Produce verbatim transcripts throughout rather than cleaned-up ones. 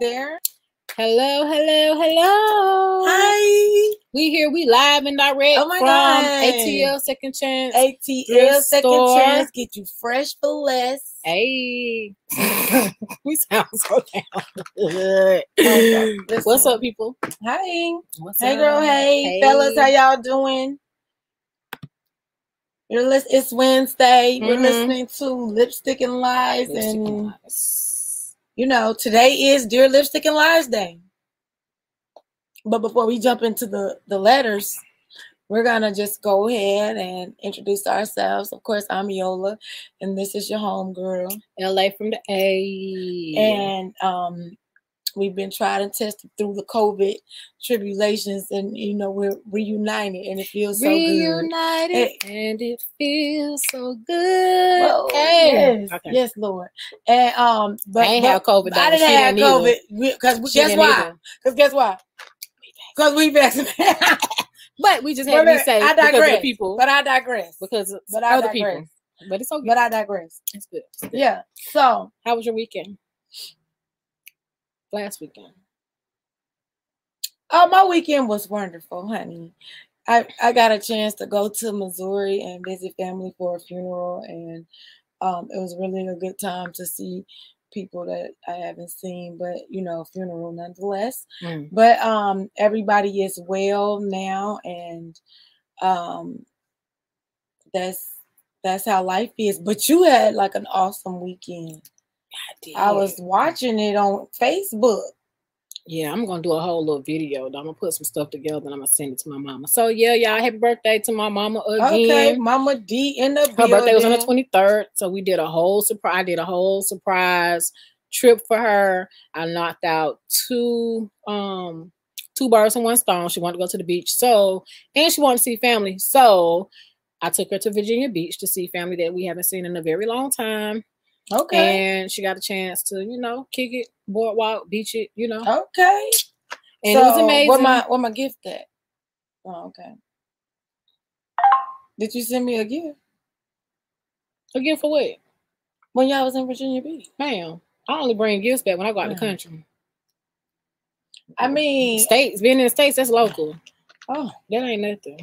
there? Hello, hello, hello. Hi. We here. We live and direct oh my from God. A T L Second Chance. A T L Second Chance. Get you fresh for less. Hey. We sound so down. Good. Okay. What's up, people? Hi. What's hey, up? girl. Hey. hey, fellas. How y'all doing? You're list- It's Wednesday. Mm-hmm. You're listening to Lipstick and Lies. Lipstick and, and Lies. You know, today is Dear Lipstick and Lies Day. But before we jump into the, the letters, we're going to just go ahead and introduce ourselves. Of course, I'm Yola, and this is your homegirl, L A from the A. And um, we've been tried and tested through the COVID tribulations, and, you know, we're reunited, and it feels so reunited, good. Reunited, and it feels so good. Whoa, hey. Yes, okay. Yes, Lord. And um, but I ain't but, have COVID. I didn't she have COVID because guess why? Because guess why? Because we vaccinated. But we just had to be safe. I digress. Because of the people. But I digress. Because but I other digress. people. But it's okay. But I digress. It's good. It's good. Yeah. So, how was your weekend? Last weekend. Oh, my weekend was wonderful, honey. I, I got a chance to go to Missouri and visit family for a funeral, and um, it was really a good time to see people that I haven't seen, but, you know, funeral nonetheless. Mm. But um, everybody is well now, and um, that's that's how life is. But you had like an awesome weekend. I did. I was watching it on Facebook. Yeah, I'm going to do a whole little video. I'm going to put some stuff together and I'm going to send it to my mama. So, yeah, y'all, happy birthday to my mama again. Okay, Mama D in the building. Her birthday was on the twenty-third, so we did a whole surprise. I did a whole surprise trip for her. I knocked out two um, two birds and one stone. She wanted to go to the beach, so and she wanted to see family. So I took her to Virginia Beach to see family that we haven't seen in a very long time. Okay. And she got a chance to, you know, kick it, boardwalk, beach it, you know. Okay. And so it was amazing. What my what my gift at? Oh, okay. Did you send me a gift? A gift for what? When y'all was in Virginia Beach. Ma'am, I only bring gifts back when I go out mm-hmm. the country. I mean states, being in the states, that's local. Oh. That ain't nothing.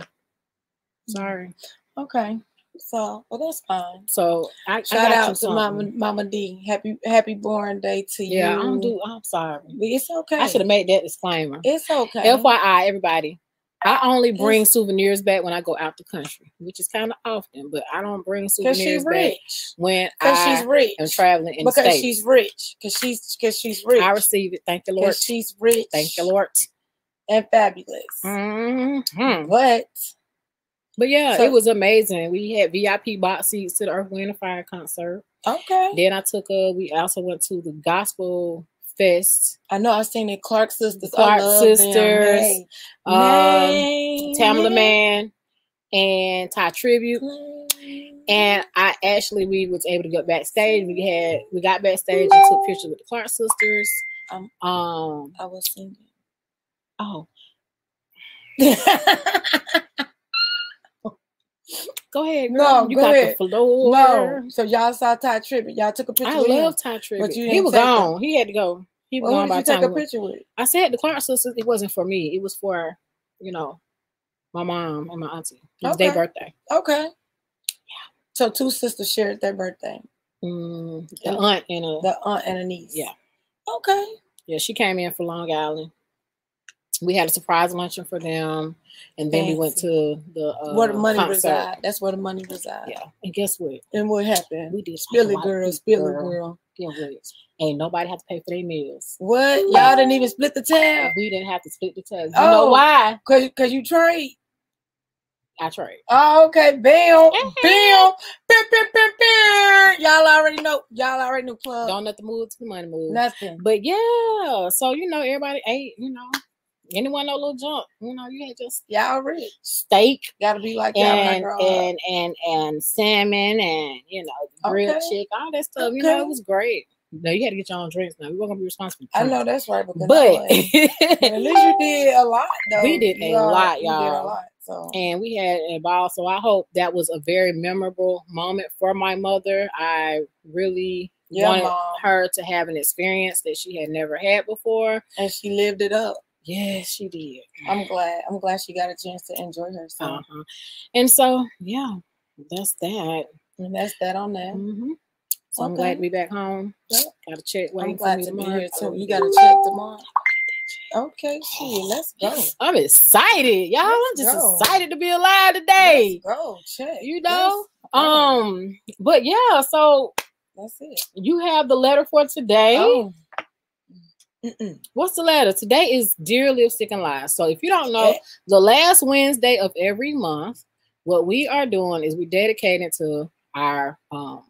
Sorry. Okay. So, well, that's fine. So, I, shout I out to Mama, Mama D. Happy, happy born day to you. Yeah, I don't do. I'm sorry. It's okay. I should have made that disclaimer. It's okay. F Y I, everybody, I only bring it's... souvenirs back when I go out the country, which is kind of often. But I don't bring souvenirs back when I she's rich. am traveling in because the States. she's rich. Because she's because she's rich. I receive it. Thank the Lord. She's rich. Thank the Lord. And fabulous. Mm-hmm. But. But yeah, so, it was amazing. We had V I P box seats to the Earth Wind and Fire concert. Okay. Then I took a. We also went to the Gospel Fest. I know I've seen the Clark Sisters. Clark Sisters. Nay. Um, Nay. Tamela Mann and Ty Tribbett. Nay. And I actually we was able to go backstage. We had we got backstage and took pictures with the Clark Sisters. Um, um I was singing. Oh. Go ahead, girl. No, you go got ahead. The floor. No, so y'all saw Ty Tribbett. Y'all took a picture. I with love him, Ty Tribbett. But you he was gone. Him. He had to go. He was well, gone by the time. Take a picture with? I said the Clark sisters. It wasn't for me. It was for, you know, my mom and my auntie. It was okay. Their birthday. Okay. Yeah. So two sisters shared their birthday. Mm, the and aunt and a the aunt and a niece. Yeah. Okay. Yeah, she came in for Long Island. We had a surprise luncheon for them, and then Fancy. we went to the uh, where the money resides. That's where the money resides. Yeah, and guess what? And what happened? We did Billy girl, Billy girl. Yeah, ain't nobody had to pay for their meals. What? Y'all yeah. didn't even split the tab. We didn't have to split the tab. You oh, know why? Cause, cause you trade. I trade. Oh, okay. Bam, bam, bam, bam, bam, bam. Y'all already know. Y'all already knew. Club. Don't let the move to the money move. Nothing. But yeah, so you know, everybody ate. You know. Anyone know little junk? You know, you had just y'all rich steak. Gotta be like and, that. And and and salmon and you know grilled okay. chicken, all that stuff. Okay. You know, it was great. No, you had to get your own drinks. Now we weren't gonna be responsible. I know that's right, but at least you did a lot. Though we did a y'all, lot, y'all. Did a lot, so. And we had a ball. So I hope that was a very memorable moment for my mother. I really Your wanted mom. her to have an experience that she had never had before. And she lived it up. Yes, she did. I'm glad. I'm glad she got a chance to enjoy herself. Uh-huh. And so, yeah, that's that. And that's that on that. Mm-hmm. So okay. I'm glad to be back home. Yep. Got a check waiting for me to tomorrow. Be here too. You got a check tomorrow? Okay, shit, let's go. I'm excited, y'all. Let's I'm just go. excited to be alive today. Oh, check. You know? Um, but yeah, so that's it. You have the letter for today. Oh. Mm-mm. What's the letter? Today is Dear Lipstick and Lies. So if you don't know, the last Wednesday of every month, what we are doing is we dedicate it to our um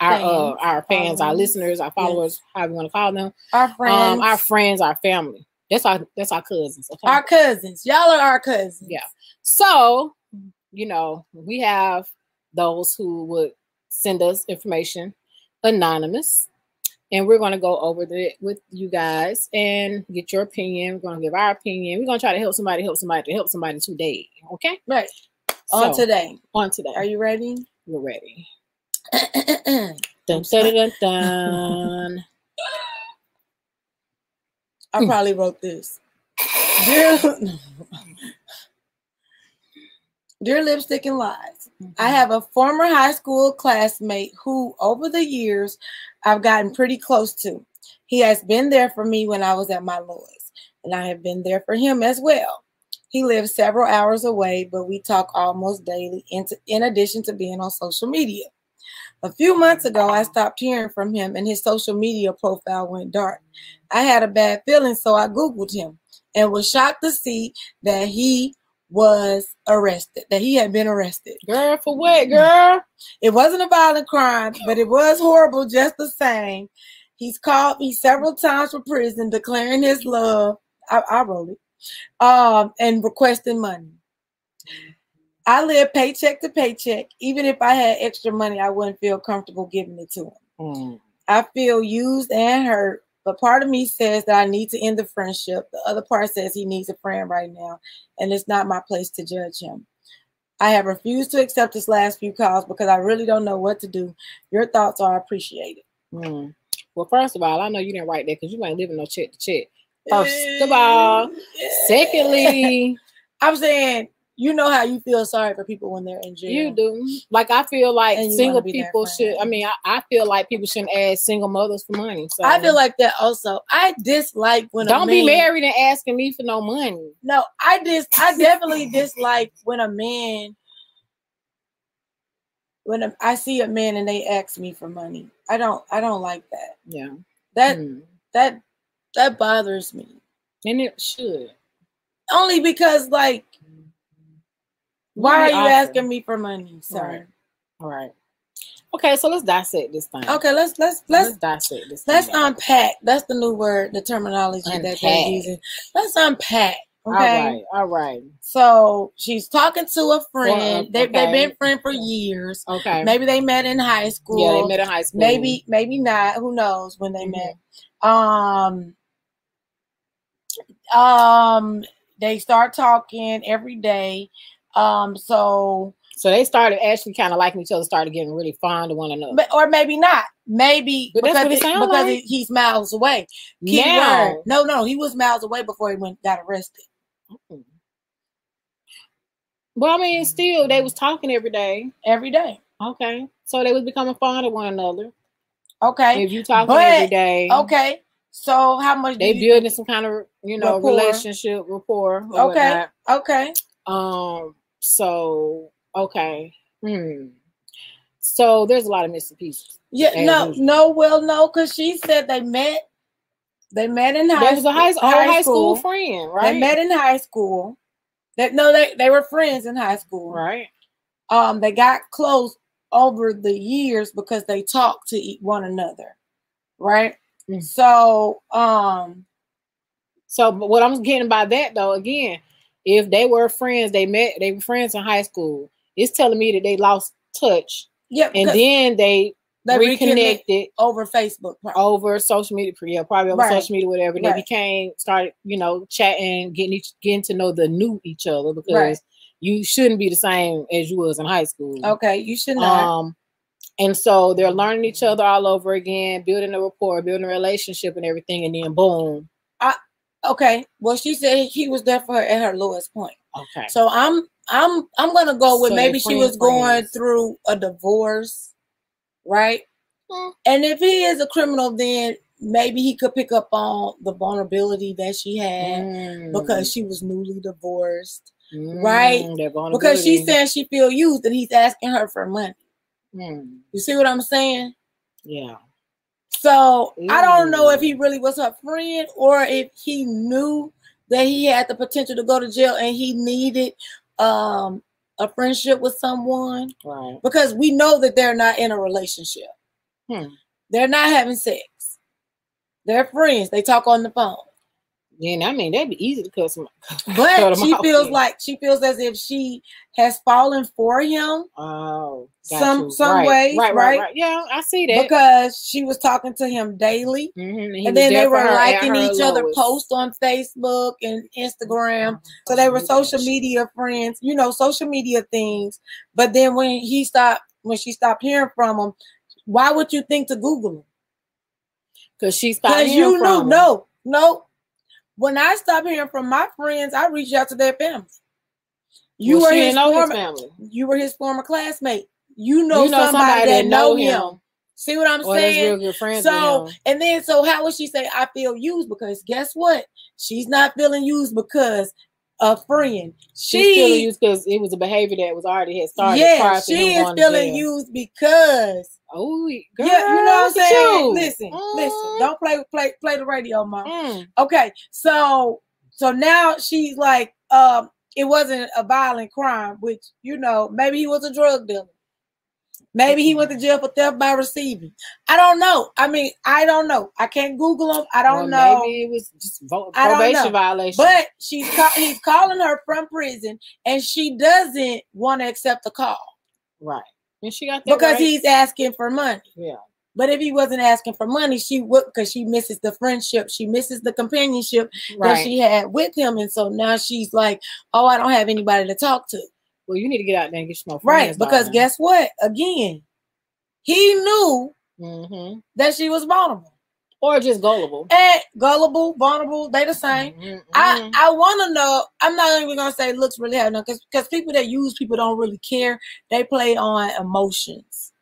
our fans, uh, our fans, um, our listeners, our followers, yes. however you want to call them, our friends, um, our friends, our family. That's our that's our cousins. Okay? Our cousins, y'all are our cousins. Yeah. So you know we have those who would send us information anonymous. And we're going to go over it with you guys and get your opinion. We're going to give our opinion. We're going to try to help somebody, help somebody, to help somebody today. Okay? Right. So, on today. On today. Are you ready? We're ready. dun, dun, dun, dun, dun. I probably wrote this. Dear, Dear Lipstick and Lies, mm-hmm. I have a former high school classmate who, over the years, I've gotten pretty close to. He has been there for me when I was at my lowest, and I have been there for him as well. He lives several hours away, but we talk almost daily in, to, in addition to being on social media. A few months ago, I stopped hearing from him, and his social media profile went dark. I had a bad feeling, so I Googled him and was shocked to see that he was arrested, that he had been arrested. Girl, for what, girl? It wasn't a violent crime, but it was horrible just the same. He's called me several times from prison, declaring his love. I, I wrote it. Um, and requesting money. I live paycheck to paycheck. Even if I had extra money, I wouldn't feel comfortable giving it to him. Mm. I feel used and hurt. But part of me says that I need to end the friendship. The other part says he needs a friend right now, and it's not my place to judge him. I have refused to accept his last few calls because I really don't know what to do. Your thoughts are appreciated. Mm. Well, first of all, I know you didn't write that because you ain't living no check to check. First yeah. of all. Yeah. Secondly. I'm saying, you know how you feel sorry for people when they're in jail. You do. Like, I feel like single people should, I mean, I, I feel like people shouldn't ask single mothers for money. So. I feel like that also. I dislike when a man... Don't be married and asking me for no money. No, I dis. I definitely dislike when a man... When a, I see a man and they ask me for money. I don't I don't like that. Yeah. That, mm. that, that bothers me. And it should. Only because, like... Why are you asking me for money, sir? All right. All right. Okay, so let's dissect this thing. Okay, let's let's let's, let's dissect this. Let's thing unpack. That's the new word, the terminology unpack. that they're using. Let's unpack. Okay. All right. All right. So she's talking to a friend. Well, they okay. they've been friends for years. Okay. Maybe they met in high school. Yeah, they met in high school. Maybe maybe not. Who knows when they mm-hmm. met? Um. Um. They start talking every day. Um, so, so they started actually kind of liking each other, started getting really fond of one another, but, or maybe not, maybe but because, it, because like. it, he's miles away. Now, no, no, he was miles away before he went got arrested. Mm-hmm. Well, I mean, still, they was talking every day, every day. Okay, so they was becoming fond of one another. Okay, if you talking but, every day, okay. So how much they building some kind of you know rapport. relationship rapport? Or okay, whatnot. okay. Um. So okay. Hmm. So there's a lot of missing pieces. Yeah. No. Usual. No. Well. No. Because she said they met. They met in high. That was a high, school, high, high school, school friend, right? They met in high school. That no, they they were friends in high school, right? Um. They got close over the years because they talked to one another, right? Mm-hmm. So um. So, but what I'm getting by that though, again. If they were friends, they met, they were friends in high school. It's telling me that they lost touch. Yeah, and then they, they reconnected over Facebook, right. over social media, yeah, probably over right. social media, whatever. They right. became started, you know, chatting, getting each, getting to know the new each other because right. you shouldn't be the same as you was in high school. Okay, you should not. Um, And so they're learning each other all over again, building a rapport, building a relationship and everything. And then boom. I, okay. Well, she said he was there for her at her lowest point. Okay. So I'm, I'm, I'm going to go with so maybe she was going through a divorce. Right. Mm-hmm. And if he is a criminal, then maybe he could pick up on the vulnerability that she had mm. because she was newly divorced. Mm, right. Because she said she feel used and he's asking her for money. Mm. You see what I'm saying? Yeah. So mm. I don't know if he really was her friend or if he knew that he had the potential to go to jail and he needed um, a friendship with someone. Right. Because we know that they're not in a relationship. Hmm. They're not having sex. They're friends. They talk on the phone. Yeah, I mean, that'd be easy to cut some. But she feels like she feels as if she has fallen for him. Oh, some some way, right, right, right? Yeah, I see that because she was talking to him daily, mm-hmm. and then they were liking each other posts on Facebook and Instagram. So they were social media friends, you know, social media things. But then when he stopped, when she stopped hearing from him, why would you think to Google him? Because she stopped hearing you from knew, him. No, no. When I stopped hearing from my friends, I reached out to their family. You well, were his former, his family. You were his former classmate. You know, you know somebody, somebody that know him. him. See what I'm well, saying? Real good so and then so how would she say I feel used? Because guess what? She's not feeling used because a friend. She, She's feeling used because it was a behavior that was already had started. Yeah, she is feeling used because. Oh, girl, yeah, you know what I'm saying? You. Listen, mm. listen, don't play, play, play the radio, Mom. Mm. Okay, so, so now she's like, um, it wasn't a violent crime, which, you know, maybe he was a drug dealer. Maybe he went to jail for theft by receiving. I don't know. I mean, I don't know. I can't Google him. I don't well, know. Maybe it was just probation violation. But she's ca- he's calling her from prison, and she doesn't want to accept the call. Right. And she got that because right. he's asking for money. Yeah. But if he wasn't asking for money, she would because she misses the friendship. She misses the companionship right. that she had with him. And so now she's like, oh, I don't have anybody to talk to. Well, you need to get out there and get some more friends. Right. Because right guess what? Again, he knew mm-hmm. that she was vulnerable. Or just gullible. And gullible, vulnerable, they the same. Mm-hmm. I, I want to know. I'm not even going to say looks really have no, because people that use people don't really care. They play on emotions.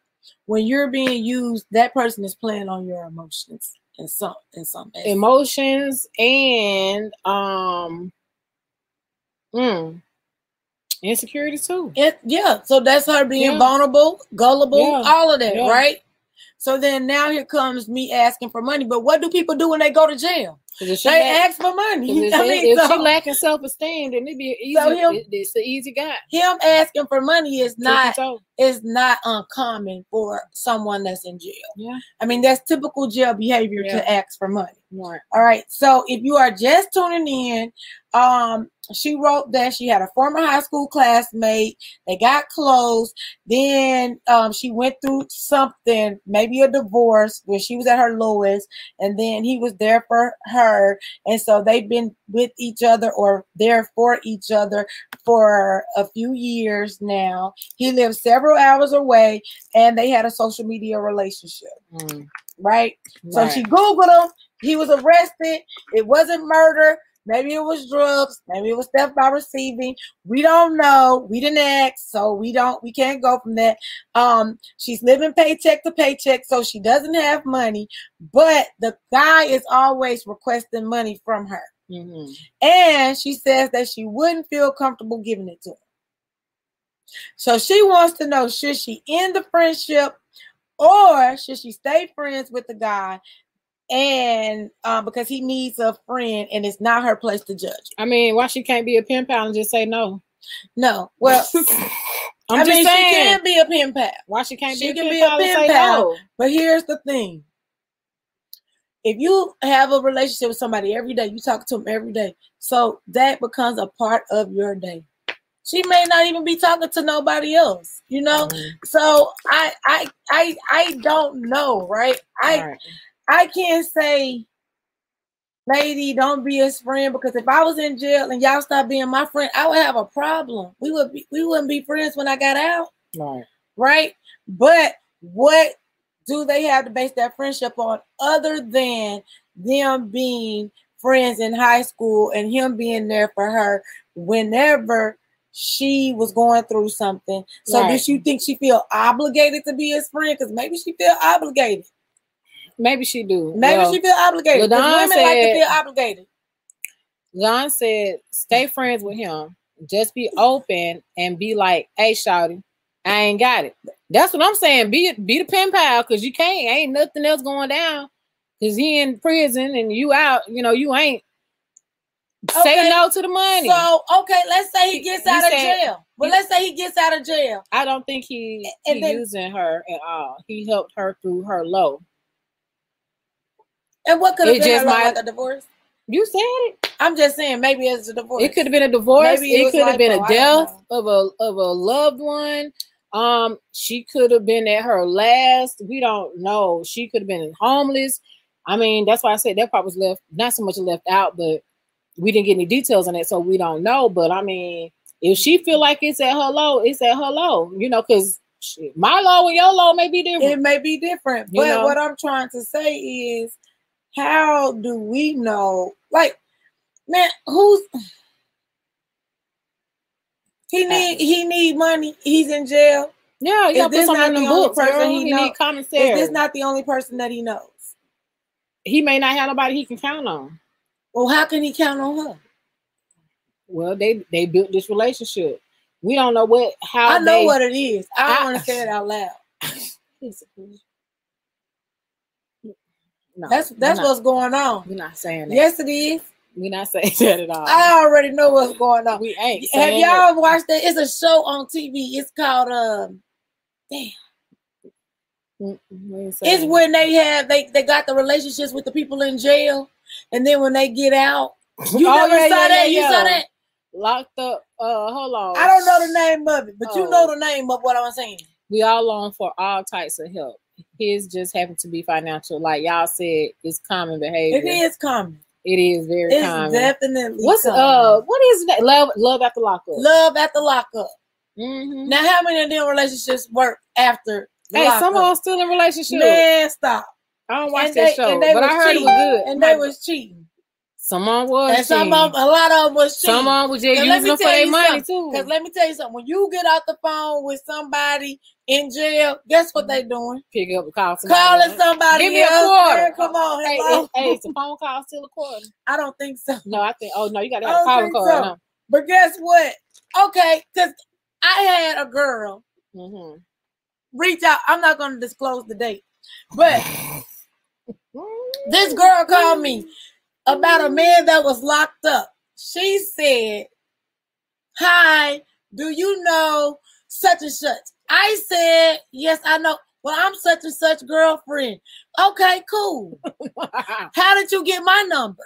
When you're being used, that person is playing on your emotions in some in some aspect. Emotions and um, mm, insecurity too. It, yeah, so that's her being yeah. vulnerable, gullible, yeah. all of that, yeah. right? So then now here comes me asking for money. But what do people do when they go to jail? They ask for money. If, I mean, if so, she lacking self-esteem, then it'd be easy. So him, it's an easy guy. Him asking for money is not is not uncommon for someone that's in jail. Yeah. I mean, that's typical jail behavior yeah. to ask for money. Right. All right. So if you are just tuning in, um, she wrote that she had a former high school classmate. They got close. Then um, she went through something, maybe a divorce, where she was at her lowest, and then he was there for her. And so they've been with each other or there for each other for a few years now. He lives several hours away, and they had a social media relationship. Mm. Right? right? So she Googled him. He was arrested. It wasn't murder. Maybe it was drugs. Maybe it was theft by receiving. We don't know. We didn't ask, so we don't. We can't go from that. Um, she's living paycheck to paycheck, so she doesn't have money. But the guy is always requesting money from her, mm-hmm. and she says that she wouldn't feel comfortable giving it to him. So she wants to know: should she end the friendship, or should she stay friends with the guy? And uh, because he needs a friend, and it's not her place to judge. I mean, why she can't be a pen pal and just say no? No. Well, I'm I just mean, saying. She can be a pen pal. Why she can't she be, a can be a pen pal and say pal. no? But here's the thing. If you have a relationship with somebody every day, you talk to them every day. So that becomes a part of your day. She may not even be talking to nobody else, you know? Mm. So I, I, I, I don't know, right? I. Right. I can't say, lady, don't be his friend, because if I was in jail and y'all stopped being my friend, I would have a problem. We would be, we wouldn't be friends when I got out, right? Right? But what do they have to base that friendship on other than them being friends in high school and him being there for her whenever she was going through something? So right. Did you think she feel obligated to be his friend? Because maybe she feel obligated. Maybe she do. Maybe well, she feel obligated. Because women said, like to feel obligated. John said, stay friends with him. Just be open and be like, hey, shawty, I ain't got it. That's what I'm saying. Be be the pen pal, because you can't. Ain't nothing else going down. Because he in prison and you out. You know, you ain't. Okay. Say no to the money. So, okay, let's say he gets he, out he of said, jail. Well, he, let's say he gets out of jail. I don't think he, and he then, using her at all. He helped her through her low. And what could have been like a divorce? You said it. I'm just saying maybe it's a divorce. It could have been a divorce. Maybe it, it could have like, been oh, a death of a of a loved one. Um, she could have been at her last. We don't know. She could have been homeless. I mean, that's why I said that part was left, not so much left out, but we didn't get any details on it, so we don't know. But I mean, if she feel like it's at her low, it's at her low, you know, because my low and your low may be different. It may be different. You but know? What I'm trying to say is, how do we know? Like, man, who's he need? He need money. He's in jail. Yeah, you gotta put something in the books. He, he need commissary. Is this not the only person that he knows? He may not have nobody he can count on. Well, how can he count on her? Well, they they built this relationship. We don't know what how. I know they, what it is. I don't want to say it out loud. No, that's that's what's going on. We're not saying that. Yes, it is. We're not saying that at all. I already know what's going on. We ain't. Have y'all it. watched that? It's a show on T V. It's called um, damn. It's that. When they have they they got the relationships with the people in jail, and then when they get out, you oh, never yeah, saw yeah, that. Yeah, you yeah. saw that. Locked up. Uh, hold on. I don't know the name of it, but oh. you know the name of what I'm saying. We all long for all types of help. His just happened to be financial. Like y'all said, it's common behavior. It is common. It is very it's common. Definitely. What's common. uh? What is that? Love, love after lockup. Love after lockup. Mm-hmm. Now, how many of them relationships work after? Hey, lockup? Some of them still in relationships. Man, stop. I don't watch and that they, show, but I heard cheating. It was good. And they was cheating. Someone was, and some of them, a lot of them was cheating. Someone was just using them for their money too. Because let me tell you something: when you get off the phone with somebody in jail, guess what they doing? Pick up a call, somebody calling somebody. Give me else. a quarter. Come on, hey, hello. hey, it's a phone call, still a quarter. I don't think so. No, I think. Oh no, you got to have a phone call. So. No. But guess what? Okay, because I had a girl mm-hmm. reach out. I'm not going to disclose the date, but this girl called me about a man that was locked up. She said, hi, do you know such and such? I said, yes, I know. Well, I'm such and such girlfriend. Okay, cool. How did you get my number?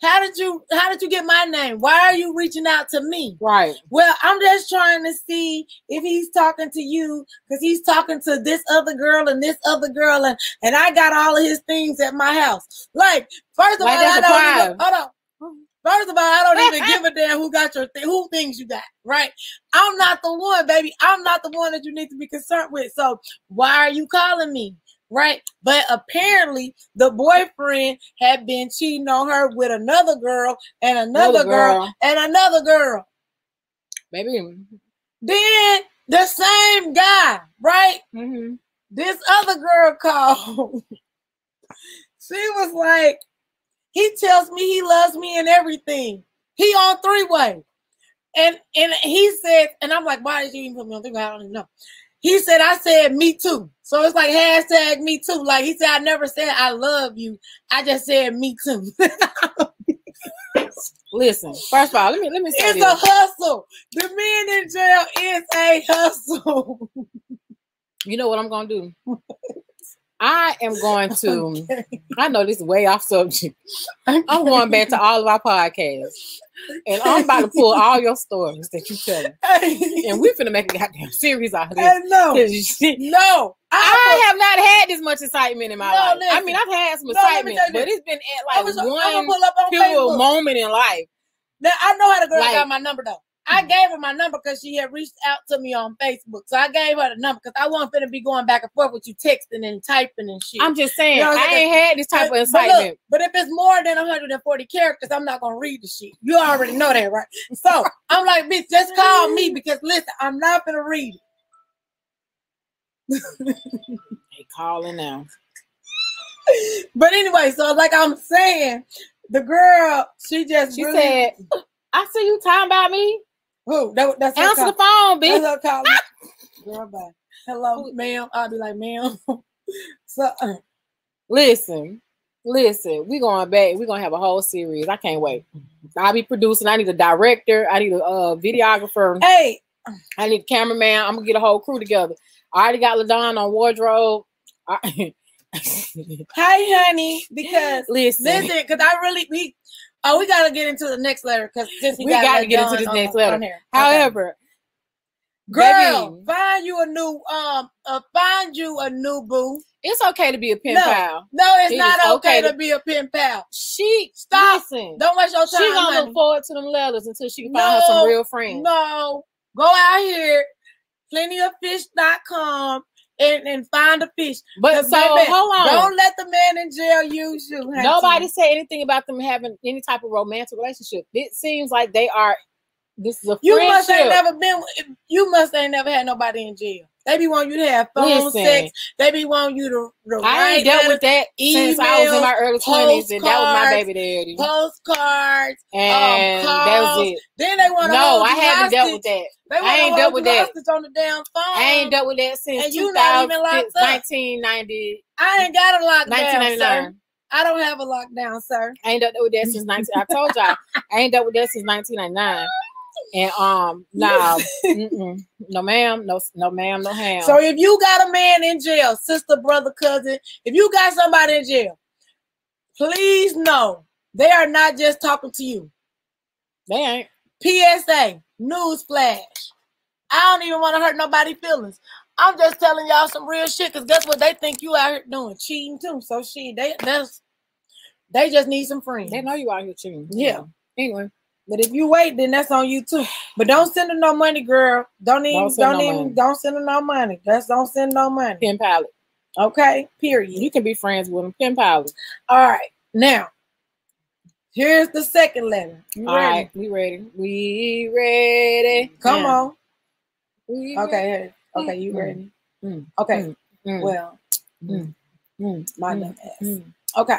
How did you how did you get my name? Why are you reaching out to me? Right. Well, I'm just trying to see if he's talking to you, because he's talking to this other girl and this other girl, and, and I got all of his things at my house. Like, first of all, I don't even, hold on. First of all, I don't even give a damn who got your th- who things you got, right? I'm not the one, baby. I'm not the one that you need to be concerned with. So why are you calling me? Right, but apparently the boyfriend had been cheating on her with another girl and another, another girl. girl and another girl. Maybe then the same guy, right? Mm-hmm. This other girl called. She was like, "He tells me he loves me and everything. He on three way, and and he said, and I'm like, why did you even put me on three way? I don't even know." He said, I said, me too. So it's like hashtag me too. Like he said, I never said I love you. I just said me too. Listen, first of all, let me let me say it's this. A hustle. The men in jail is a hustle. You know what I'm gonna do? I am going to okay. I know this is way off subject. I'm going back to all of our podcasts. And I'm about to pull all your stories that you tell me. And we're finna make a goddamn series out of this. No. No. I, I have not had this much excitement in my no, life. Listen. I mean, I've had some excitement, no, but it's been at like was, one pivotal on moment in life. Now, I know how the girl like, got my number, though. I gave her my number because she had reached out to me on Facebook. So I gave her the number because I wasn't finna be going back and forth with you texting and typing and shit. I'm just saying, you know, I like ain't a, had this type but, of excitement. But, look, but if it's more than one hundred forty characters, I'm not gonna read the shit. You already know that, right? So I'm like, bitch, just call me because listen, I'm not gonna read it. They calling now. But anyway, so like I'm saying, the girl, she just she really, said, I see you talking about me. Who? That, that's answer the phone, bitch. That's her ah! Girl, bye. Hello, Ooh. ma'am. I'll be like, ma'am. So, uh, listen, listen. We're going back. We're going to have a whole series. I can't wait. I'll be producing. I need a director. I need a uh, videographer. Hey. I need a cameraman. I'm going to get a whole crew together. I already got Ladon on wardrobe. I- Hi, honey. Because listen, listen, because I really we oh we gotta get into the next letter because we, we gotta, gotta get into this on, next letter. Okay. However, girl, baby, find you a new um, uh, find you a new boo. It's okay to be a pen no, pal. No, it's it not okay, okay to be a pen pal. She stop. Listen, don't waste your time. She gonna honey. look forward to them letters until she can no, find her some real friends. No, go out here, plenty of fish dot com. And, and find a fish. But so baby, hold on. Don't let the man in jail use you. Honey. Nobody said anything about them having any type of romantic relationship. It seems like they are this is a you friendship. Must ain't never been you must ain't never had nobody in jail. They be wanting you to have phone Listen, sex. They be wanting you to, to I ain't dealt letters, with that emails, since I was in my early twenties and that was my baby daddy. Postcards and um, that was it. Then they want to No, I haven't dealt with that. I ain't dealt with that. On the damn phone. I ain't dealt with that since nineteen ninety. I ain't got a lockdown, sir. I don't have a lockdown, sir. I ain't dealt with that since nineteen. I told y'all, I ain't dealt with that since nineteen ninety-nine. And um, nah, no, ma'am, no, no, ma'am, no ham. So if you got a man in jail, sister, brother, cousin, if you got somebody in jail, please know they are not just talking to you. They ain't. P S A. Newsflash. I don't even want to hurt nobody's feelings. I'm just telling y'all some real shit because that's what they think you out here doing, cheating too. So she, they, that's, they just need some friends. They know you out here cheating. Yeah. yeah. Anyway, but if you wait, then that's on you too. But don't send her no money, girl. Don't even, don't, send don't no even, money. don't send her no money. Just don't send no money. Pen pal it. Okay. Period. You can be friends with them. Pen pal it. All right. Now. Here's the second letter. You All ready? right, we ready. We ready. Come yeah. on. We okay, ready. okay, you mm-hmm. ready? Mm-hmm. Okay, mm-hmm. well, mm-hmm. my dumb ass. Mm-hmm. Okay,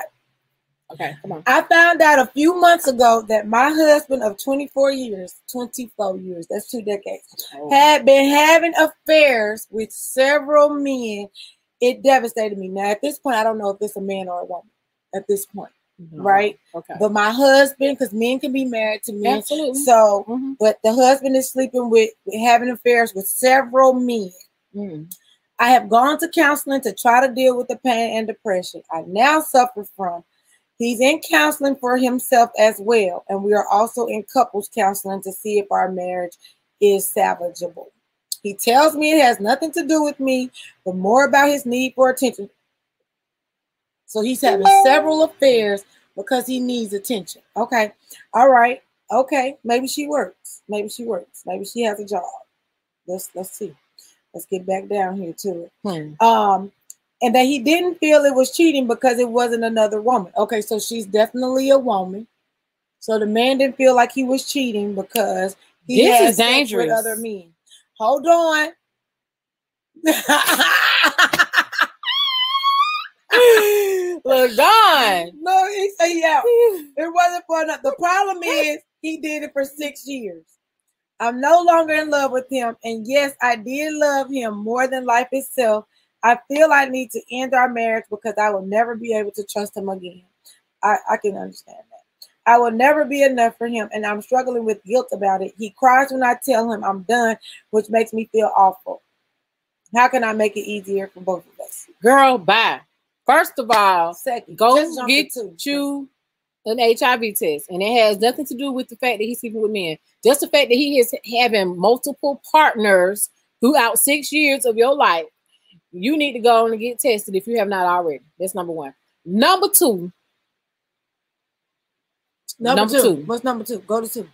okay, come on. I found out a few months ago that my husband of twenty-four years, twenty-four years, that's two decades, oh. had been having affairs with several men. It devastated me. Now, at this point, I don't know if it's a man or a woman. At this point. Mm-hmm. Right. Okay. But my husband, because men can be married to men. Absolutely. So, mm-hmm. but the husband is sleeping with, with having affairs with several men. Mm-hmm. I have gone to counseling to try to deal with the pain and depression I now suffer from. He's in counseling for himself as well. And we are also in couples counseling to see if our marriage is salvageable. He tells me it has nothing to do with me, but more about his need for attention. So he's having several affairs because he needs attention. Okay. All right. Okay. Maybe she works. Maybe she works. Maybe she has a job. Let's let's see. Let's get back down here to it. Hmm. Um, and that he didn't feel it was cheating because it wasn't another woman. Okay, so she's definitely a woman. So the man didn't feel like he was cheating because he this had is dangerous with other men. Hold on. Look, gone. No, he said, yeah, it wasn't for enough. The problem is he did it for six years. I'm no longer in love with him. And yes, I did love him more than life itself. I feel I need to end our marriage because I will never be able to trust him again. I, I can understand that. I will never be enough for him. And I'm struggling with guilt about it. He cries when I tell him I'm done, which makes me feel awful. How can I make it easier for both of us? Girl, bye. First of all, Second, go get you an H I V test. And it has nothing to do with the fact that he's sleeping with men. Just the fact that he is having multiple partners throughout six years of your life, you need to go on and get tested if you have not already. That's number one. Number two. Number, number two. two. What's number two? Go to two.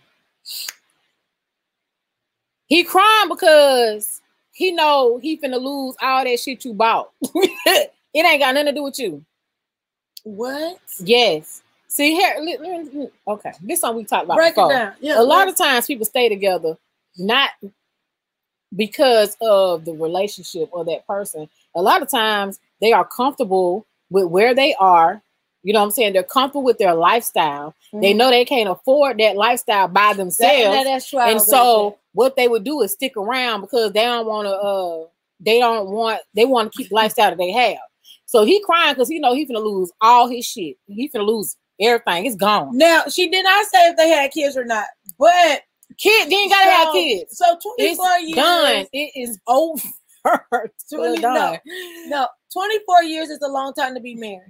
He crying because he know he finna lose all that shit you bought. It ain't got nothing to do with you. What? Yes. See here. Li- li- li- okay, this one we talked about Break before. It down. Yeah, a right. lot of times people stay together not because of the relationship or that person. A lot of times they are comfortable with where they are. You know what I'm saying? They're comfortable with their lifestyle. Mm-hmm. They know they can't afford that lifestyle by themselves. That, that's true. And so that. What they would do is stick around because they don't want to. Uh, they don't want. They want to keep the lifestyle that they have. So he crying because he know he finna lose all his shit. He finna lose everything. It's gone. Now she did not say if they had kids or not, but kids didn't gotta so, have kids. So twenty-four it's years done. It is over. twenty, done. No, no, twenty-four years is a long time to be married.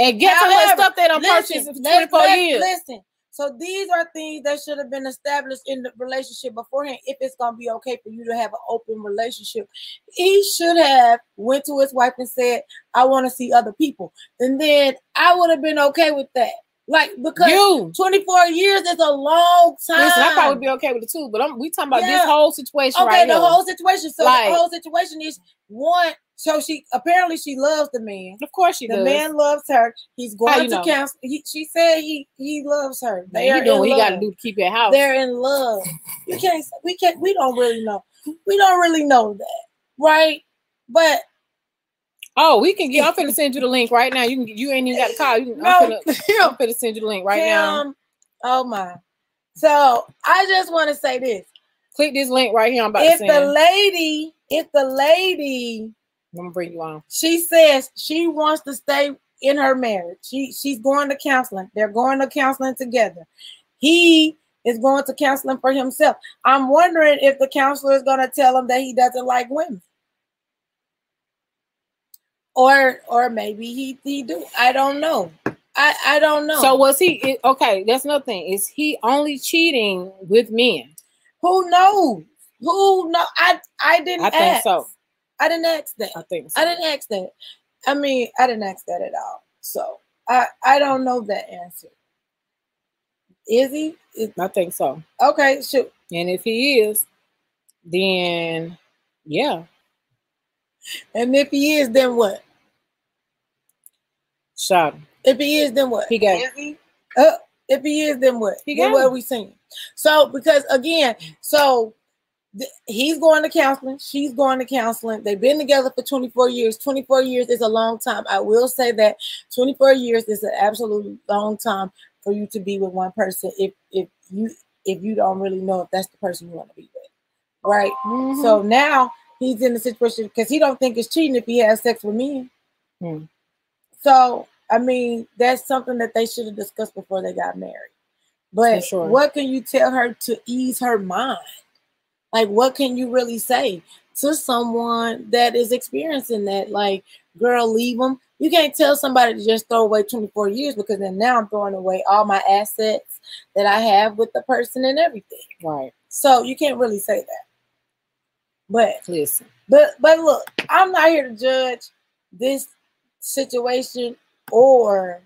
And guess what stuff they done purchased in twenty-four years. Listen, so these are things that should have been established in the relationship beforehand if it's going to be okay for you to have an open relationship. He should have went to his wife and said, I want to see other people. And then I would have been okay with that. Like, because you. twenty-four years is a long time. Listen, I probably be okay with it too, but I'm, we talking about yeah. this whole situation okay, right now. Okay, the whole situation. So like, the whole situation is one, so she apparently she loves the man. Of course she the does. The man loves her. He's going to know? counsel. He, she said he he loves her. They are doing what he got to do to keep your house. They're in love. You can't. We can't. We don't really know. We don't really know that, right? But. Oh, we can get. I'm finna send you the link right now. You can. You ain't even got to call. You can, no, I'm, finna, I'm finna send you the link right Damn. now. Oh my! So I just want to say this. Click this link right here. I'm about if to send. If the lady, if the lady, I'm gonna bring you on. She says she wants to stay in her marriage. She she's going to counseling. They're going to counseling together. He is going to counseling for himself. I'm wondering if the counselor is gonna tell him that he doesn't like women. Or or maybe he, he do. I don't know. I, I don't know. So was he, okay, that's another thing. Is he only cheating with men? Who knows? Who knows? I, I didn't I ask. I think so. I didn't ask that. I think so. I didn't ask that. I mean, I didn't ask that at all. So I, I don't know that answer. Is he? Is, I think so. Okay, shoot. And if he is, then yeah. And if he is, then what? Shot him. If he is, then what? He got it. Uh, if he is, then what? He got then what are we seeing? So, because again, so th- he's going to counseling. She's going to counseling. They've been together for twenty-four years. twenty-four years is a long time. I will say that twenty-four years is an absolutely long time for you to be with one person if if you if you don't really know if that's the person you want to be with. Right? Mm-hmm. So now he's in the situation because he don't think it's cheating if he has sex with men. Hmm. So, I mean, that's something that they should have discussed before they got married. But sure. What can you tell her to ease her mind? Like, what can you really say to someone that is experiencing that? Like, girl, leave them. You can't tell somebody to just throw away twenty-four years because then now I'm throwing away all my assets that I have with the person and everything. Right. So you can't really say that. But listen, but but look, I'm not here to judge this situation or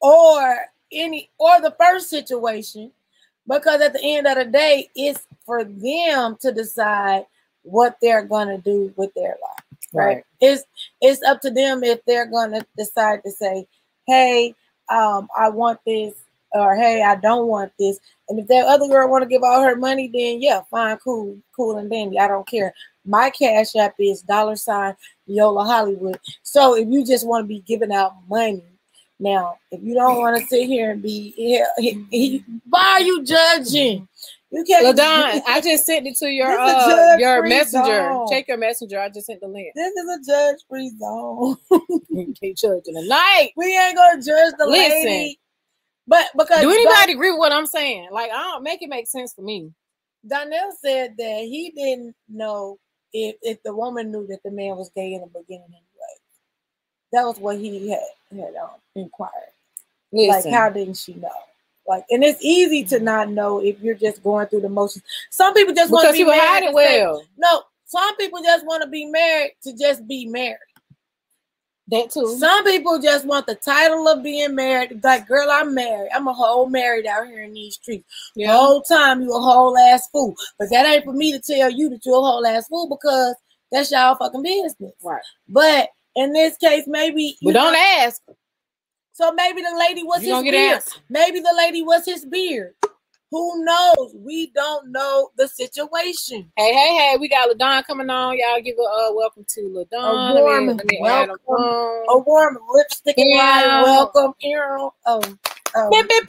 or any or the first situation, because at the end of the day, it's for them to decide what they're gonna do with their life. Right? Right. It's it's up to them if they're gonna decide to say, hey, um, I want this, or hey, I don't want this. And if that other girl want to give all her money, then yeah, fine, cool, cool and dandy. I don't care. My cash app is dollar sign Yola Hollywood. So if you just want to be giving out money, now if you don't want to sit here and be, yeah, he, he, why are you judging? You can't. Ladon, I just sent it to your uh, your messenger. Zone. Check your messenger. I just sent the link. This is a judge-free zone. You can't judge in the night. We ain't gonna judge the Listen. lady. But because do anybody Don, agree with what I'm saying? Like, I don't make it make sense for me. Donnell said that he didn't know if, if the woman knew that the man was gay in the beginning anyway. That was what he had had um, inquired. Listen. Like, how didn't she know? Like, and it's easy to not know if you're just going through the motions. Some people just want to be married. Well. No, some people just want to be married to just be married. That too. Some people just want the title of being married. Like, girl, I'm married. I'm a whole married out here in these streets. Yeah. The whole time you a whole ass fool. But that ain't for me to tell you that you're a whole ass fool, because that's y'all fucking business. Right. But in this case, maybe you don't know, ask. So maybe the lady was you his beard. Asked. Maybe the lady was his beard. Who knows? We don't know the situation. Hey, hey, hey! We got Ladon coming on. Y'all give a uh, welcome to Ladon. A warm, let me, let me welcome. A warm lipstick and yeah. light welcome. Oh, oh. Beep, beep, beep.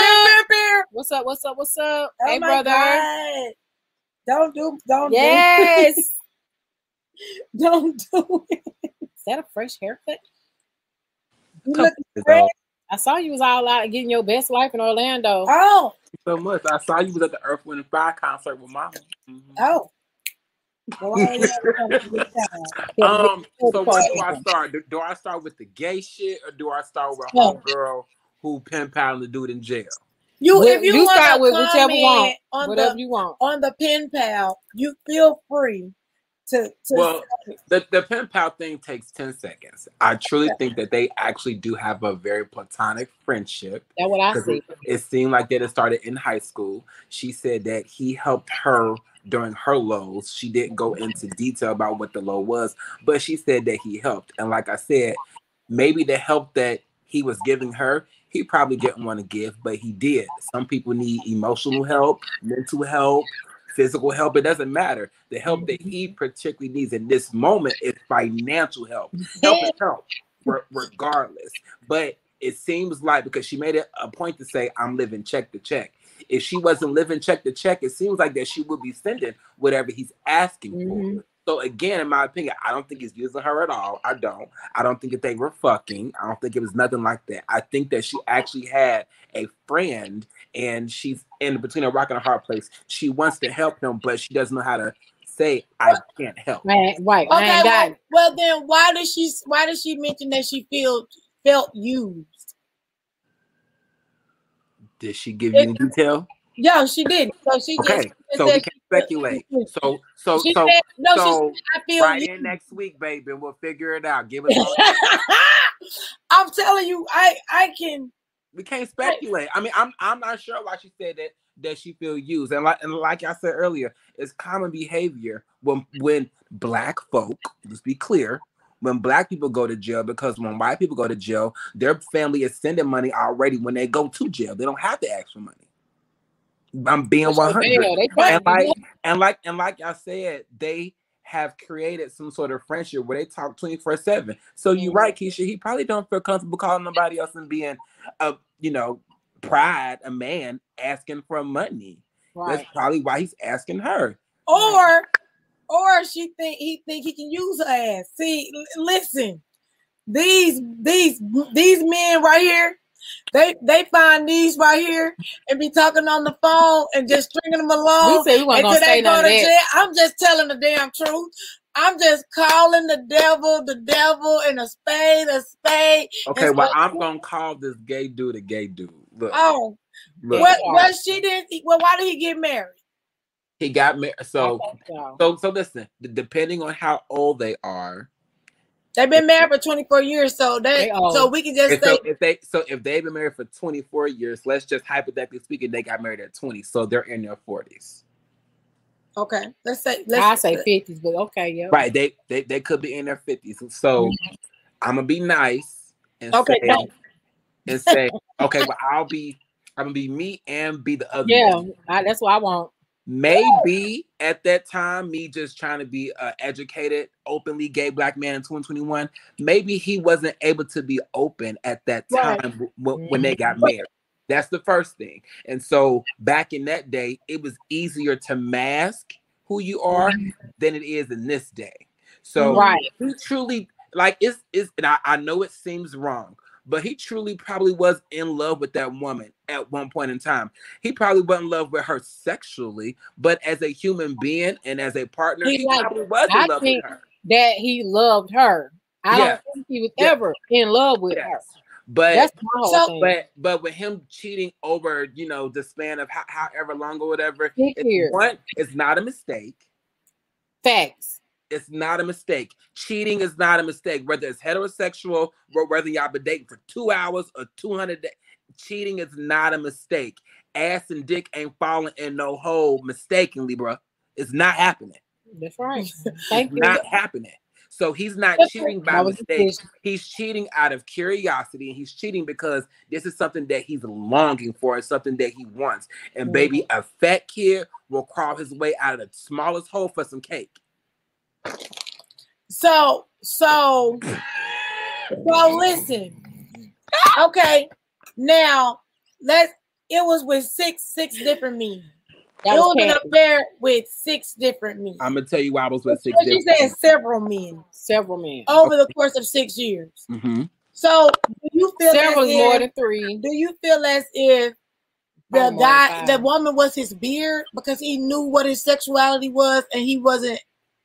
Beep, beep, beep. What's up? What's up? What's up? Oh, hey, brother! God. Don't do. Don't. Yes. Do it. Don't do it. Is that a fresh haircut? You look fresh. I saw you was all out getting your best life in Orlando. Oh. So much. I saw you was at the Earth Wind and Fire concert with Mama. Mm-hmm. Oh. Well, um, so where do I start? Do, do I start with the gay shit, or do I start with a home girl who pen pal the dude in jail? You what, if you, you want start with whichever you want. On whatever the, you want. On the pen pal, you feel free. To, to well, the, the pen pal thing takes ten seconds. I truly think that they actually do have a very platonic friendship. That's what I see. It, it seemed like that it started in high school. She said that he helped her during her lows. She didn't go into detail about what the low was, but she said that he helped. And like I said, maybe the help that he was giving her, he probably didn't want to give, but he did. Some people need emotional help, mental help, physical help. It doesn't matter. The help that he particularly needs in this moment is financial help. Help is help, re- regardless. But it seems like, because she made it a point to say, I'm living check to check. If she wasn't living check to check, it seems like that she would be sending whatever he's asking mm-hmm. for. So again, in my opinion, I don't think he's using her at all. I don't. I don't think that they were fucking. I don't think it was nothing like that. I think that she actually had a friend, and she's in between a rock and a hard place. She wants to help him, but she doesn't know how to say, I can't help. Right, right. Okay, well, well then why does she why does she mention that she feel felt used? Did she give you any detail? Yeah, she didn't. So she okay. just so we can speculate. So so she so said, no, so she said, I feel right in next week, baby. We'll figure it out. Give us. I'm telling you, I I can. We can't speculate. I mean, I'm I'm not sure why she said that that she feel used. And like and like I said earlier, it's common behavior when when black folk. Let's be clear. When black people go to jail, because when white people go to jail, their family is sending money already when they go to jail. They don't have to ask for money. I'm being one hundred, and like, and like, and like I said, they have created some sort of friendship where they talk twenty-four seven. So you're right, Keisha. He probably don't feel comfortable calling nobody else and being a, you know, pride a man asking for money. Right. That's probably why he's asking her. Or, or she think he think he can use her ass. See, l- listen, these these these men right here. They they find these right here and be talking on the phone and just stringing them along. We said we weren't gonna say none of that. I'm just telling the damn truth. I'm just calling the devil the devil and a spade a spade. Okay, well, I'm gonna call this gay dude a gay dude. Look, oh, look. Well, well, she didn't. Well, why did he get married? He got married. So, so, so, so listen. Depending on how old they are. They've been married for twenty-four years, so they, they so we can just and say so if they so if they've been married for twenty-four years, let's just hypothetically speaking, they got married at twenty, so they're in their forties. Okay, let's say let's I say fifties, but okay, yeah, right. They they they could be in their fifties, so mm-hmm. I'm gonna be nice and okay, say no. and say okay, well I'll be I'm gonna be me and be the other. Yeah, I, that's what I want. Maybe at that time, me just trying to be an educated, openly gay black man in twenty twenty-one, maybe he wasn't able to be open at that time right. w- when they got married. That's the first thing. And so back in that day, it was easier to mask who you are than it is in this day. So right. he truly, like, it's, it's and I, I know it seems wrong, but he truly probably was in love with that woman at one point in time. He probably wasn't in love with her sexually, but as a human being and as a partner, he, he like, probably was in I love think with her. That he loved her. I yeah. don't think he was yeah. ever in love with yes. her. But That's so, but but with him cheating over, you know, the span of ho- however long or whatever, it's, one, it's not a mistake. Facts. It's not a mistake. Cheating is not a mistake. Whether it's heterosexual, or whether y'all been dating for two hours or two hundred days, cheating is not a mistake. Ass and dick ain't falling in no hole mistakenly, bro. It's not happening. That's right. Thank it's you. Not happening. So he's not cheating by mistake. He's cheating out of curiosity, and he's cheating because this is something that he's longing for. It's something that he wants. And mm-hmm. baby, a fat kid will crawl his way out of the smallest hole for some cake. So, so, so listen. Okay, now let's. It was with six, six different men. That it was, was up there with six different men. I'm gonna tell you why I was with six. She said several men, several men over okay. the course of six years. Mm-hmm. So, do you feel several as more if, than three? Do you feel as if the I'm guy, the woman, was his beard because he knew what his sexuality was and he wasn't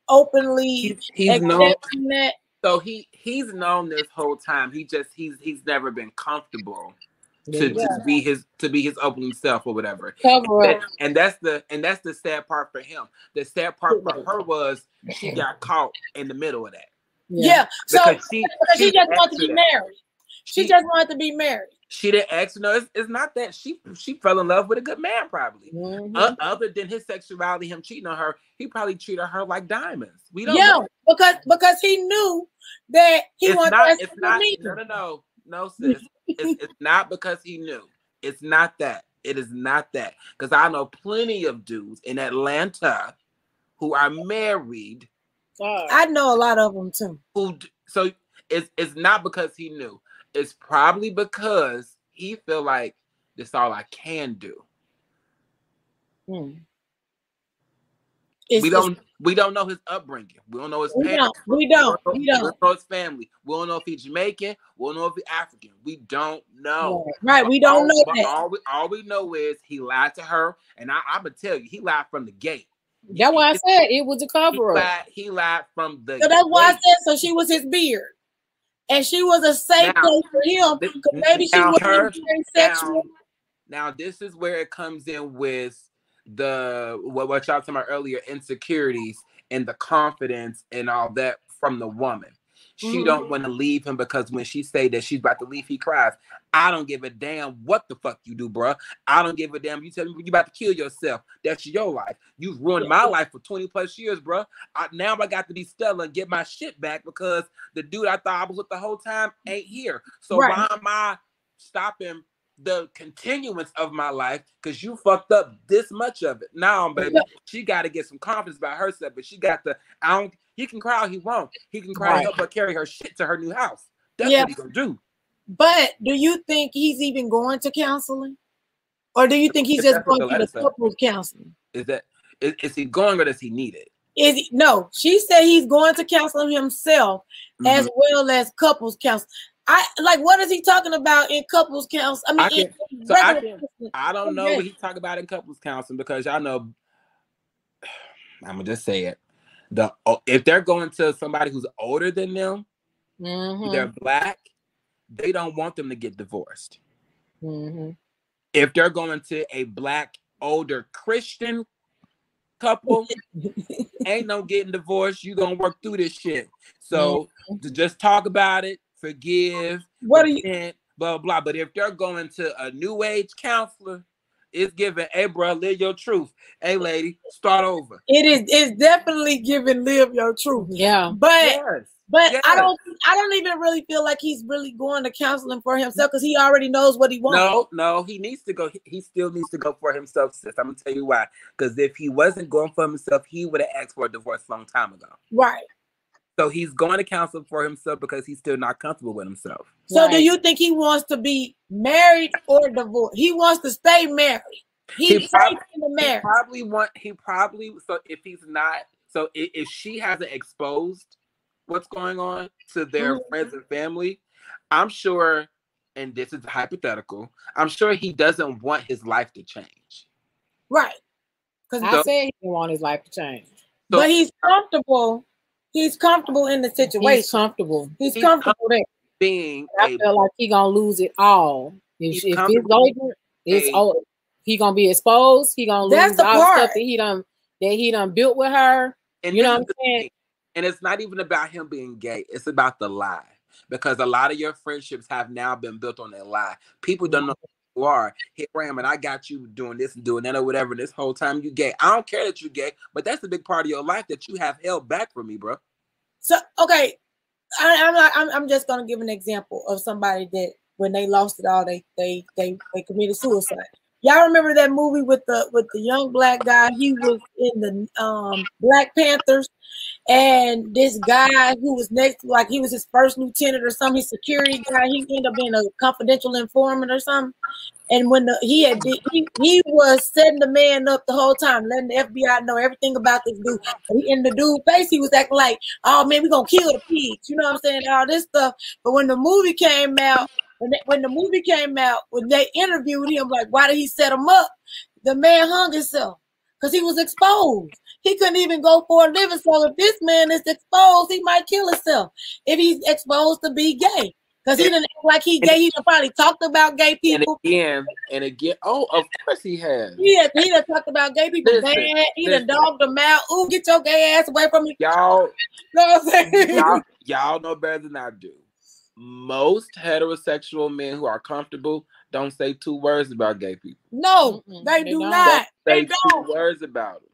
openly he, he's known that? So he he's known this whole time. He just he's he's never been comfortable. To, yeah. to be his to be his opening self or whatever, and, that, and that's the and that's the sad part for him. The sad part for her was she got caught in the middle of that. Yeah, yeah. so she, because she, she just wanted to be married. She, she just wanted to be married. She didn't ask. No, it's, it's not that she she fell in love with a good man. Probably mm-hmm. uh, other than his sexuality, him cheating on her, he probably treated her like diamonds. We don't. Yeah, know. because because he knew that he it's wanted not, us it's to not, meet. No, no, no, no, sis. It's, it's not because he knew. It's not that. It is not that. Because I know plenty of dudes in Atlanta who are married. Oh. I know a lot of them too. Who so it's it's not because he knew. It's probably because he feel like this all I can do. Hmm. It's, we don't we don't know his upbringing. We don't know his we parents. Don't, we don't. We don't. We don't know his family. We don't know if he's Jamaican. We don't know if he's African. We don't know. Yeah, right. We don't all, know that. All we, all we know is he lied to her, and I, I'm gonna tell you, he lied from the gate. That's why I said it was a cover up. He lied, he lied from the. So that's why gate. I said so. She was his beard, and she was a safe now, place for him because maybe she was very sexual. Now, now this is where it comes in with. The what, what y'all talking about earlier, insecurities and the confidence and all that from the woman. She mm-hmm. don't want to leave him because when she say that she's about to leave, he cries. I don't give a damn what the fuck you do, bruh. I don't give a damn. You tell me you about to kill yourself. That's your life. You've ruined my life for twenty plus years, bruh. I, now I got to be Stella and get my shit back because the dude I thought I was with the whole time ain't here. So right. why am I stopping the continuance of my life because you fucked up this much of it? Now, baby, she got to get some confidence by herself, but she got to, I don't, he can cry, he won't. He can cry, right. help her carry her shit to her new house. That's yeah. what he's going to do. But do you think he's even going to counseling? Or do you think he's just going to the couple's counseling? Is that, is, is he going or does he need it? Is he, no, she said he's going to counseling himself mm-hmm. as well as couples counseling. I like what is he talking about in couples counsel? I mean, I, can, in so I, can, I don't know what he's talking about in couples counseling because y'all know. I'm gonna just say it. The if they're going to somebody who's older than them, mm-hmm. they're black. They don't want them to get divorced. Mm-hmm. If they're going to a black older Christian couple, ain't no getting divorced. You gonna work through this shit. So mm-hmm. to just talk about it. Forgive, what are you? Blah blah. But if they're going to a new age counselor, it's giving. Hey, bro, live your truth. Hey, lady, start over. It is. It's definitely giving. Live your truth. Yeah. But yes. but yes. I don't. I don't even really feel like he's really going to counseling for himself because he already knows what he wants. No, no, he needs to go. He, he still needs to go for himself, sis. I'm gonna tell you why. Because if he wasn't going for himself, he would have asked for a divorce a long time ago. Right. So he's going to counsel for himself because he's still not comfortable with himself. So right. do you think he wants to be married or divorced? He wants to stay married. He, he, probably, marriage. he probably want. He probably so if he's not so if, if she hasn't exposed what's going on to their mm-hmm. friends and family, I'm sure. And this is hypothetical. I'm sure he doesn't want his life to change. Right. Because so, I said he didn't want his life to change, so, but he's comfortable. He's comfortable in the situation. He's comfortable. He's, he's comfortable there. Being I feel like he's going to lose it all. If, if it's over, it's over. He's going to be exposed. He's going to lose all the stuff that he done, that he done built with her. And you know what I'm saying? And it's not even about him being gay. It's about the lie. Because a lot of your friendships have now been built on that lie. People don't know who you are. Here I am, and I got you doing this and doing that or whatever. And this whole time you gay. I don't care that you're gay, but that's a big part of your life that you have held back from me, bro. So, okay. I, I'm, not, I'm I'm just gonna give an example of somebody that when they lost it all, they they they they committed suicide. Y'all remember that movie with the with the young black guy? He was in the um, Black Panthers, and this guy who was next, like he was his first lieutenant or something, his security guy. He ended up being a confidential informant or something. And when the, he had he, he was setting the man up the whole time, letting the F B I know everything about this dude. And the dude's face, he was acting like, "Oh man, we're gonna kill the pigs," you know what I'm saying? All this stuff. But when the movie came out, when they, when the movie came out, when they interviewed him, like, why did he set him up? The man hung himself because he was exposed. He couldn't even go for a living. So if this man is exposed, he might kill himself if he's exposed to be gay. Because he didn't act like he gay. He done probably talked about gay people. And again, and again, oh, of course he has. He done, he done talked about gay people listen, bad. He listen. done dogged them out. Ooh, get your gay ass away from me. Y'all, you know what I'm saying? y'all, y'all know better than I do. Most heterosexual men who are comfortable don't say two words about gay people. No, mm-hmm. they, they do don't. not. They, they don't say two words about them.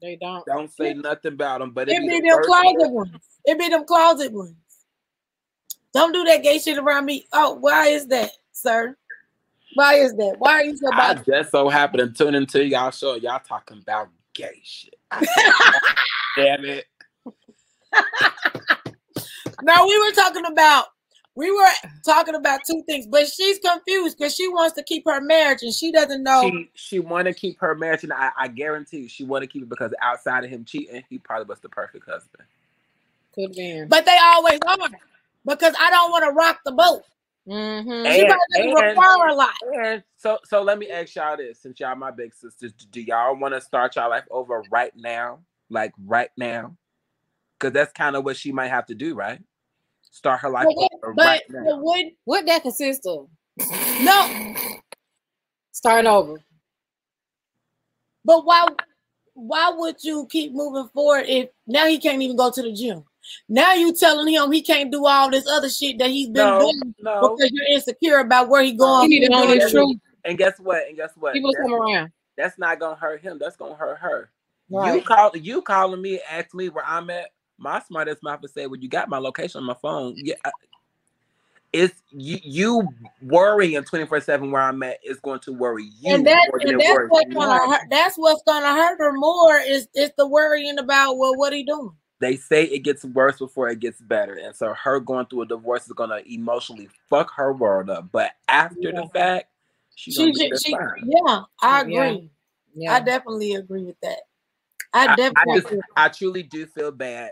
They don't. Don't say nothing about them. But it, it be, be them closet ones. It be them closet ones. Don't do that gay shit around me. Oh, why is that, sir? Why is that? Why are you so bad? I just so happen to tune into y'all show. Y'all talking about gay shit. Damn it. No, we were talking about we were talking about two things, but she's confused because she wants to keep her marriage and she doesn't know. She, she want to keep her marriage, and I, I guarantee she want to keep it because outside of him cheating, he probably was the perfect husband. Good man. But they always are. Because I don't want to rock the boat. Mm-hmm. And, she and, refer a lot. And so, so let me ask y'all this: since y'all my big sisters, do y'all want to start y'all life over right now? Like right now? Because that's kind of what she might have to do, right? Start her life but, over but, right now. But would would that consist of? No, start over. But why? Why would you keep moving forward if now he can't even go to the gym? Now you telling him he can't do all this other shit that he's been no, doing no. because you're insecure about where he's going. He know his truth. And guess what? And guess what? People that's, come around. That's not gonna hurt him. That's gonna hurt her. Right. You call you calling me, ask me where I'm at. My smartest mouth would say, "Well, you got my location on my phone." Yeah, I, it's you. You worrying twenty-four seven where I'm at is going to worry you. And, that, more and than that's worry what's gonna hurt, that's what's gonna hurt her more is is the worrying about well, what he doing. They say it gets worse before it gets better. And so her going through a divorce is going to emotionally fuck her world up. But after yeah. the fact, she's she, she, she, yeah, I agree. Yeah. Yeah. I definitely agree with that. I, I definitely I, just, agree. I truly do feel bad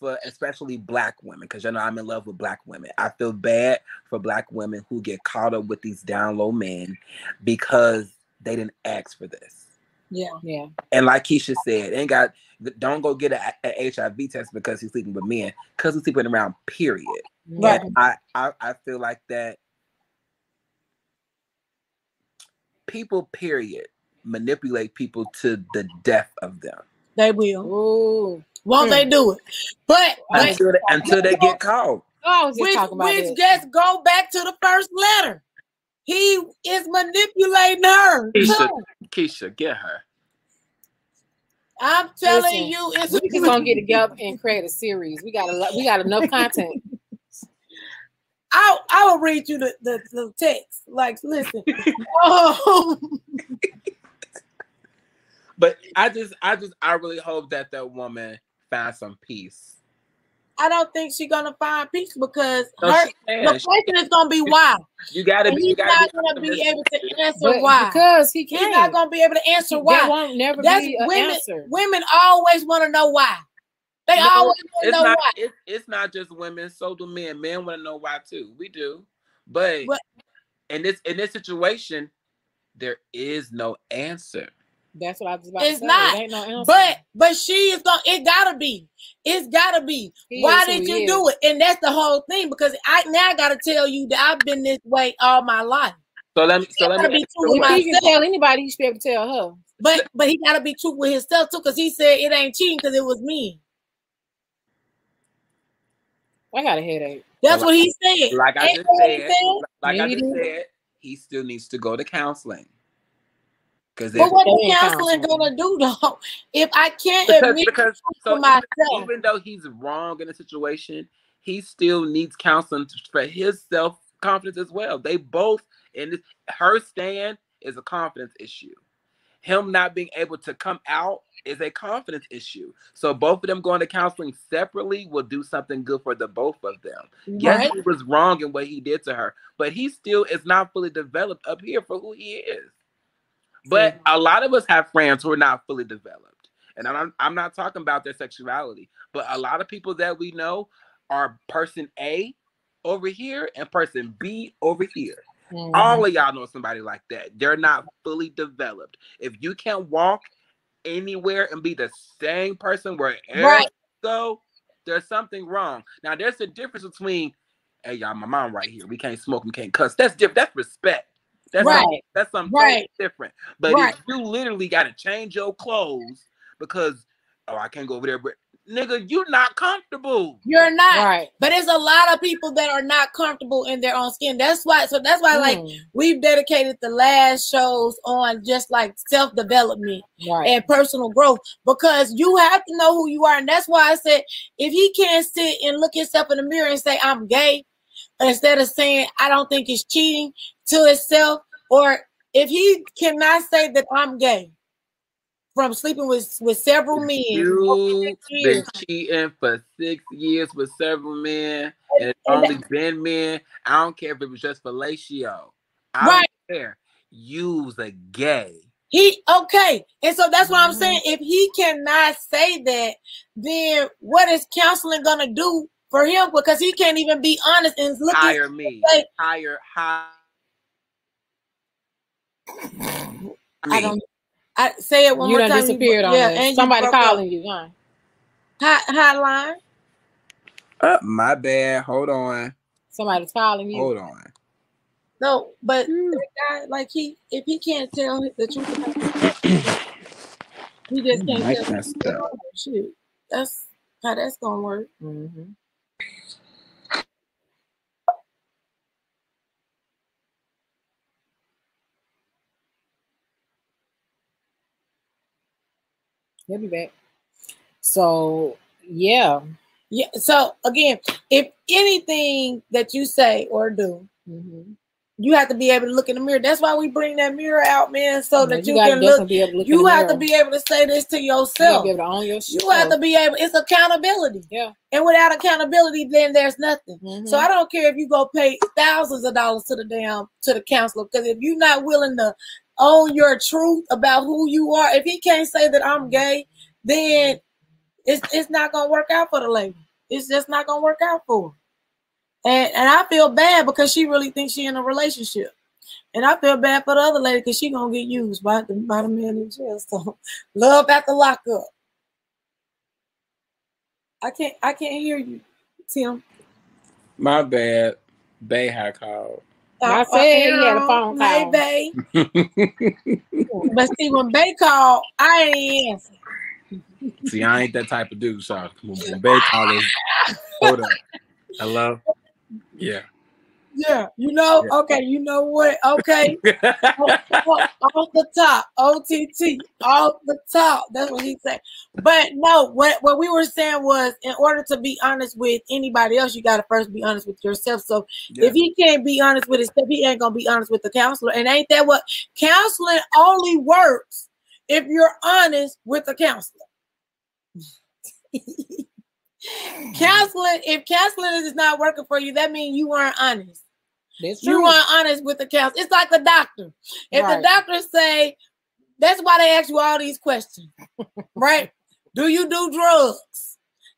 for especially black women because, you know, I'm in love with black women. I feel bad for black women who get caught up with these down low men because they didn't ask for this. Yeah, yeah. And like Keisha said, ain't got don't go get an H I V test because he's sleeping with men, because he's sleeping around, period. Right. And I, I, I feel like that people, period, manipulate people to the death of them. They will. Ooh. Won't mm. they do it? But until they, until they get caught. Oh, which talking about which just go back to the first letter. He is manipulating her. Keisha, Keisha, get her. I'm telling Listen, you, it's we just gonna get together and create a series. We got a we got enough content. I I will read you the, the, the text. Like, listen. um, but I just I just I really hope that that woman finds some peace. I don't think she's gonna find peace because no, her the question is gonna be why. You gotta be. He's you gotta not be gonna be able to answer but why because he can't. He's not gonna be able to answer why. That won't never That's be an women, answer. Women always want to know why. They no, always want to know not, why. It's, it's not just women. So do men. Men want to know why too. We do, but, but in this in this situation, there is no answer. That's what I was about it's to say. Not, it ain't no answer. But but she is gonna. It gotta be. It's gotta be. He Why did you is. do it? And that's the whole thing. Because I now I gotta tell you that I've been this way all my life. So let me. So let me. Be true with he can tell anybody. You should be able to tell her. But but he gotta be true with himself too. Because he said it ain't cheating. Because it was me. I got a headache. That's like, what he said. Like I just said, like I just said, he still needs to go to counseling. But what is counseling, counseling gonna do though? If I can't because, admit because, so to myself, even though he's wrong in a situation, he still needs counseling for his self confidence as well. They both, and her stand is a confidence issue. Him not being able to come out is a confidence issue. So both of them going to counseling separately will do something good for the both of them. Right. Yes, he was wrong in what he did to her, but he still is not fully developed up here for who he is. But a lot of us have friends who are not fully developed. And I'm, I'm not talking about their sexuality, but a lot of people that we know are person A over here and person B over here. Mm. All of y'all know somebody like that. They're not fully developed. If you can't walk anywhere and be the same person wherever right. you go, there's something wrong. Now, there's a difference between, hey, y'all, my mom right here. We can't smoke. We can't cuss. That's different. That's respect. That's right. Something, that's something right. different. But right. if you literally got to change your clothes because, oh, I can't go over there. But nigga, you're not comfortable. You're not. Right. But there's a lot of people that are not comfortable in their own skin. That's why. So that's why, mm. like, we've dedicated the last shows on just like self-development right. and personal growth, because you have to know who you are. And that's why I said, if he can't sit and look himself in the mirror and say, I'm gay, instead of saying, I don't think it's cheating, to itself, or if he cannot say that I'm gay from sleeping with, with several men. You've been cheating for six years with several men, and it's only been men. I don't care if it was just fellatio. I right. don't care. You's a gay. He okay. And so that's what I'm saying. If he cannot say that, then what is counseling gonna do for him? Because he can't even be honest and look hire me. Say, hire hire. I don't. I say it one you more time. Disappeared you, on yeah, and somebody calling up. You. Huh? Hot hotline. Uh, my bad. Hold on. Somebody's calling you. Hold on. No, but mm. that guy, like he, if he can't tell the truth, he just can't like tell. That's, oh, shoot. That's how that's gonna work. Mm-hmm. He'll be back. So, yeah. yeah. So, again, if anything that you say or do, mm-hmm. you have to be able to look in the mirror. That's why we bring that mirror out, man, so mm-hmm. that you, you can look. Be able to look. You have mirror. To be able to say this to yourself. You have to be able to own your shit. You have to be able. It's accountability. Yeah. And without accountability, then there's nothing. Mm-hmm. So I don't care if you go pay thousands of dollars to the damn to the counselor, because if you're not willing to own your truth about who you are. If he can't say that I'm gay, then it's it's not gonna work out for the lady. It's just not gonna work out for her. And and I feel bad because she really thinks she in a relationship, and I feel bad for the other lady because she gonna get used by the by the man in jail. So love after lockup. I can't I can't hear you, Tim. My bad. Bay had called. I said he had a phone call. Hey, Bay. But see, when Bay called, I ain't answer. See, I ain't that type of dude, so when Bay called, hold up. Hello? Yeah. Yeah, you know? Yeah. Okay, you know what? Okay. Off the top. O T T. Off the top. That's what he said. But no, what, what we were saying was, in order to be honest with anybody else, you got to first be honest with yourself. So yeah. if he can't be honest with himself, he ain't going to be honest with the counselor. And ain't that what? Counseling only works if you're honest with the counselor. Counseling, if counseling is not working for you, that means you weren't honest. That's true. You weren't honest with the counselor. It's like the doctor. If right. the doctor say, that's why they ask you all these questions, right? Do you do drugs?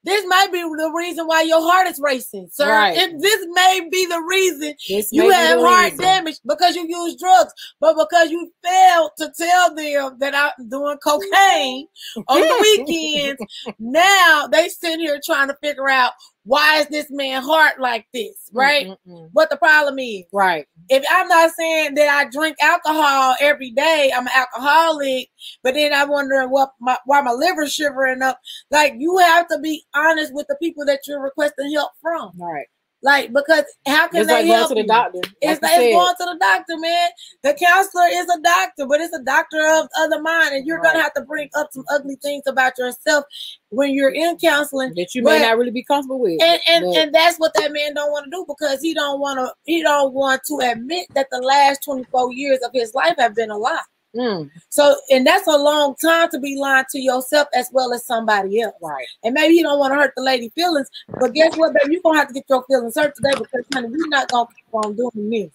This might be the reason why your heart is racing, sir. Right. If this may be the reason this you have heart reason. Damage because you use drugs, but because you failed to tell them that I'm doing cocaine on the weekends, now they sit here trying to figure out why is this man heart like this, right? Mm-mm-mm. What the problem is. Right. If I'm not saying that I drink alcohol every day, I'm an alcoholic, but then I'm wondering what my, why my liver's shivering up. Like, you have to be honest with the people that you're requesting help from. Right. Like, because how can it's they like help going to the doctor? Like it's, like it's going to the doctor, man. The counselor is a doctor, but it's a doctor of, of the mind, and you're right. going to have to bring up some ugly things about yourself when you're in counseling that you may but, not really be comfortable with. And and, and that's what that man don't want to do, because he don't want to he don't want to admit that the last twenty-four years of his life have been a lie. Mm. So, and that's a long time to be lying to yourself as well as somebody else. Right. And maybe you don't want to hurt the lady's feelings, but guess what, baby? You're going to have to get your feelings hurt today, because, honey, we're not going to keep on doing this.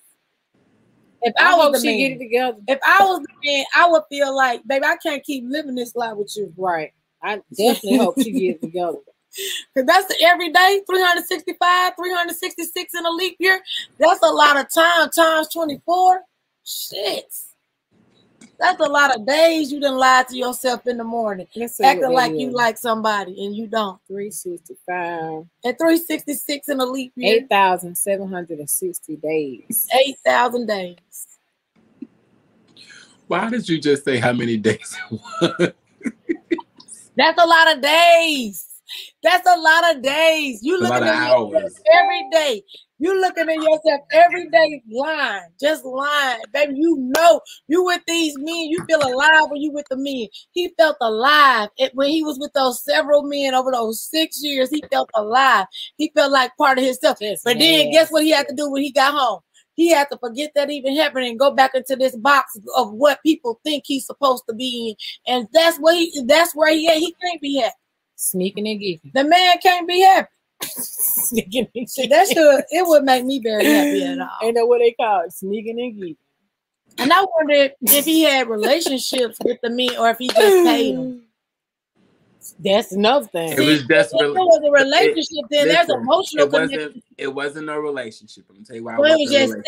If I, I was the man, get it together. If I was the man, I would feel like, baby, I can't keep living this life with you. Right. I definitely hope she gets it together. Because that's the everyday, three sixty-five, three sixty-six in a leap year. That's a lot of time. Times twenty-four. Shit. That's a lot of days you done lied to yourself in the morning, acting like is. You like somebody and you don't. three sixty-five. And three sixty-six in a leap year. eight thousand seven hundred sixty days. eight thousand days. Why did you just say how many days it was? That's a lot of days. That's a lot of days. You looking at yourself every day. You looking at yourself every day, lying, just lying, baby. You know you with these men. You feel alive when you with the men. He felt alive it, when he was with those several men over those six years. He felt alive. He felt like part of himself. Yes, but man. Then guess what he had to do when he got home? He had to forget that even happened and go back into this box of what people think he's supposed to be in, and that's what he. That's where he at. He can't be happy. Sneaking and geeking. The man can't be happy. Sneaking and geeking. That should, it would make me very happy at all. Ain't that what they call it? Sneaking and geeking. And I wondered if he had relationships with the men or if he just paid them. That's another thing. It was desperate. If there was a relationship, then there's emotional it wasn't, connection. It wasn't a relationship. I'm gonna tell you why. Well, it, was it, was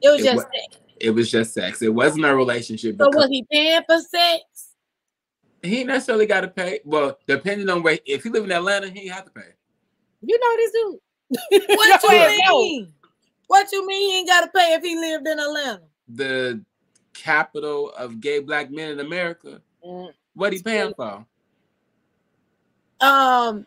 it was just sex. It was just sex. It was just sex. It wasn't a relationship. So was he paying for sex? He necessarily got to pay. Well, depending on where, if he live in Atlanta, he have to pay. You know this dude. What you mean? What you mean he ain't got to pay if he lived in Atlanta? The capital of gay black men in America. Mm. What he paying for? Um.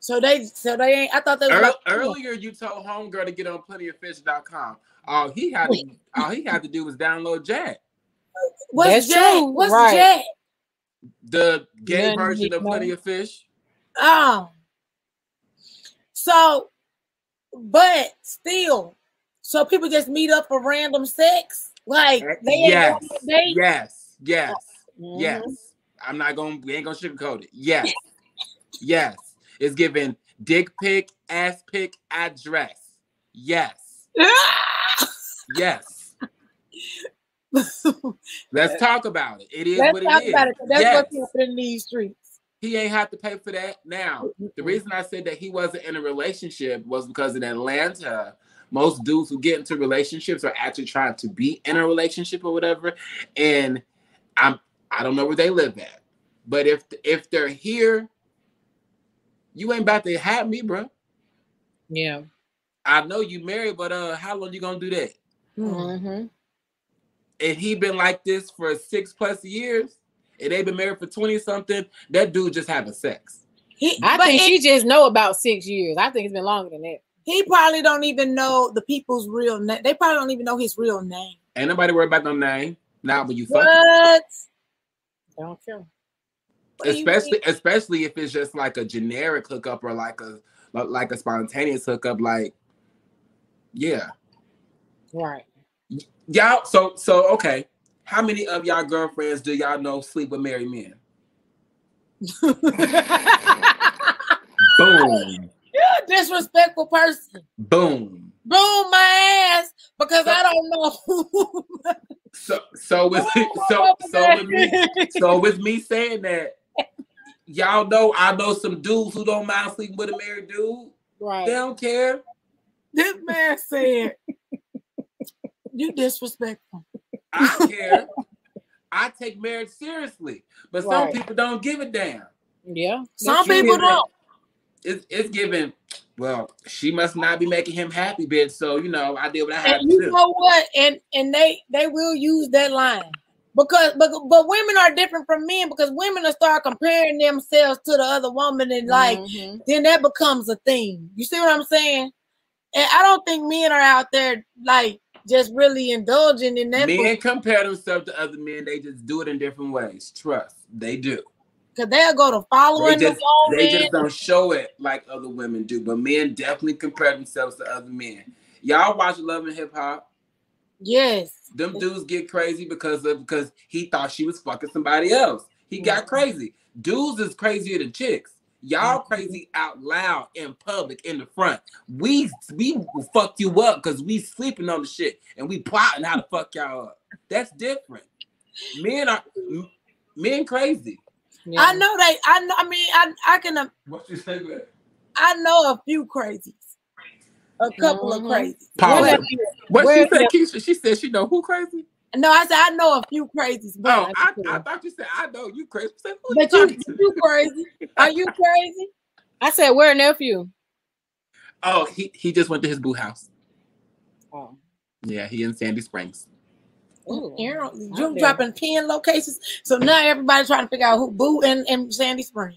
So they, so they ain't. I thought they. Earl, earlier you told homegirl to get on plenty of fish dot com. All he had, to, all he had to do was download Jack. What's Jack? What's right. Jack? The gay yeah, version of Plenty of Fish. Oh. So, but still, so people just meet up for random sex? Like, they yes. ain't gonna date? Yes, yes, mm-hmm. yes. I'm not gonna, we ain't gonna sugarcoat it. Yes, yes. It's giving dick pic, ass pic, address. Yes. Yes. Let's talk about it. It is Let's what it talk is. About it, that's yes. what's happening in these streets. He ain't have to pay for that. Now, the reason I said that he wasn't in a relationship was because in Atlanta, most dudes who get into relationships are actually trying to be in a relationship or whatever. And I'm I don't know where they live at, but if if they're here, you ain't about to have me, bro. Yeah, I know you married, but uh, how long you gonna do that? Mm-hmm. And he been like this for six plus years, and they've been married for twenty something. That dude just having sex. He, I think it, she just know about six years. I think it's been longer than that. He probably don't even know the people's real name. They probably don't even know his real name. Ain't nobody worried about no name. Nah, but you fucking what? Don't care. Especially, do especially if it's just like a generic hookup or like a like a spontaneous hookup. Like, yeah, right. Y'all, so, so, okay. How many of y'all girlfriends do y'all know sleep with married men? Boom. You're a disrespectful person. Boom. Boom my ass, because so, I don't know. so, so with, so, so with me, so with me saying that, y'all know I know some dudes who don't mind sleeping with a married dude. Right. They don't care. This man said... You disrespectful. I care. I take marriage seriously, but right. some people don't give a damn. Yeah, some people don't. it's, it's giving, well, she must not be making him happy, bitch. So, you know, I did what I had and to you do. You know what? And and they they will use that line. Because but, but women are different from men, because women will start comparing themselves to the other woman, and like mm-hmm. then that becomes a thing. You see what I'm saying? And I don't think men are out there like just really indulging in that. Men compare themselves to other men. They just do it in different ways. Trust, they do. Because they'll go to following the old men. They just don't show it like other women do. But men definitely compare themselves to other men. Y'all watch Love and Hip Hop? Yes. Them dudes get crazy because of because he thought she was fucking somebody else. He got crazy. Dudes is crazier than chicks. Y'all crazy out loud in public in the front. We we will fuck you up because we sleeping on the shit and we plotting how to fuck y'all up. That's different. Men are men crazy. Yeah. I know they. I know. I mean, I I can. Uh, what you say, man? I know a few crazies. A couple mm-hmm. of crazy. What, what she said, Keisha? She said she know who crazy? No, I said I know a few crazies. Oh, I, I thought you said I know you crazy. Said, but you, you, you crazy? Are you crazy? I said, where a nephew? Oh, he he just went to his boo house. Oh, yeah, he in Sandy Springs. Ooh, Aaron, you dropping ten locations, so now everybody's trying to figure out who boo and and Sandy Springs.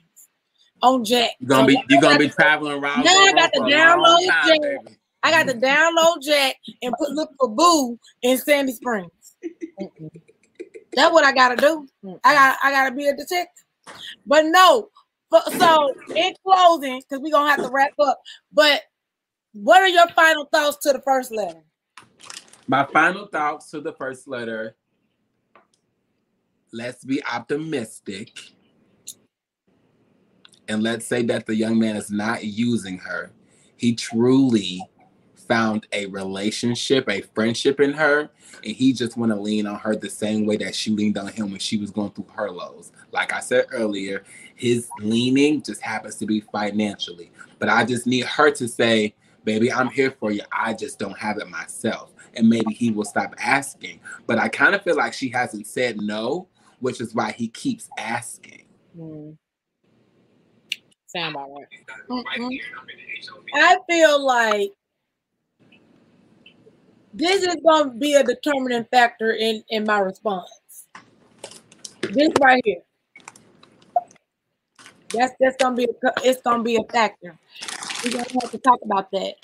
On Jack, you're gonna be you're gonna be traveling around. Now I got to download Jack. Baby. I got to download Jack and put look for Boo in Sandy Springs. That's what I gotta do. I got I gotta be a detective. But no, but, so in closing, because we're gonna have to wrap up. But what are your final thoughts to the first letter? My final thoughts to the first letter. Let's be optimistic. And let's say that the young man is not using her. He truly found a relationship, a friendship in her, and he just want to lean on her the same way that she leaned on him when she was going through her lows. Like I said earlier, his leaning just happens to be financially. But I just need her to say, baby, I'm here for you. I just don't have it myself. And maybe he will stop asking. But I kind of feel like she hasn't said no, which is why he keeps asking. Mm. Sound about right. Mm-hmm. I feel like this is going to be a determining factor in, in my response. This right here. That's that's going to be a, it's going to be a factor. We're going to have to talk about that.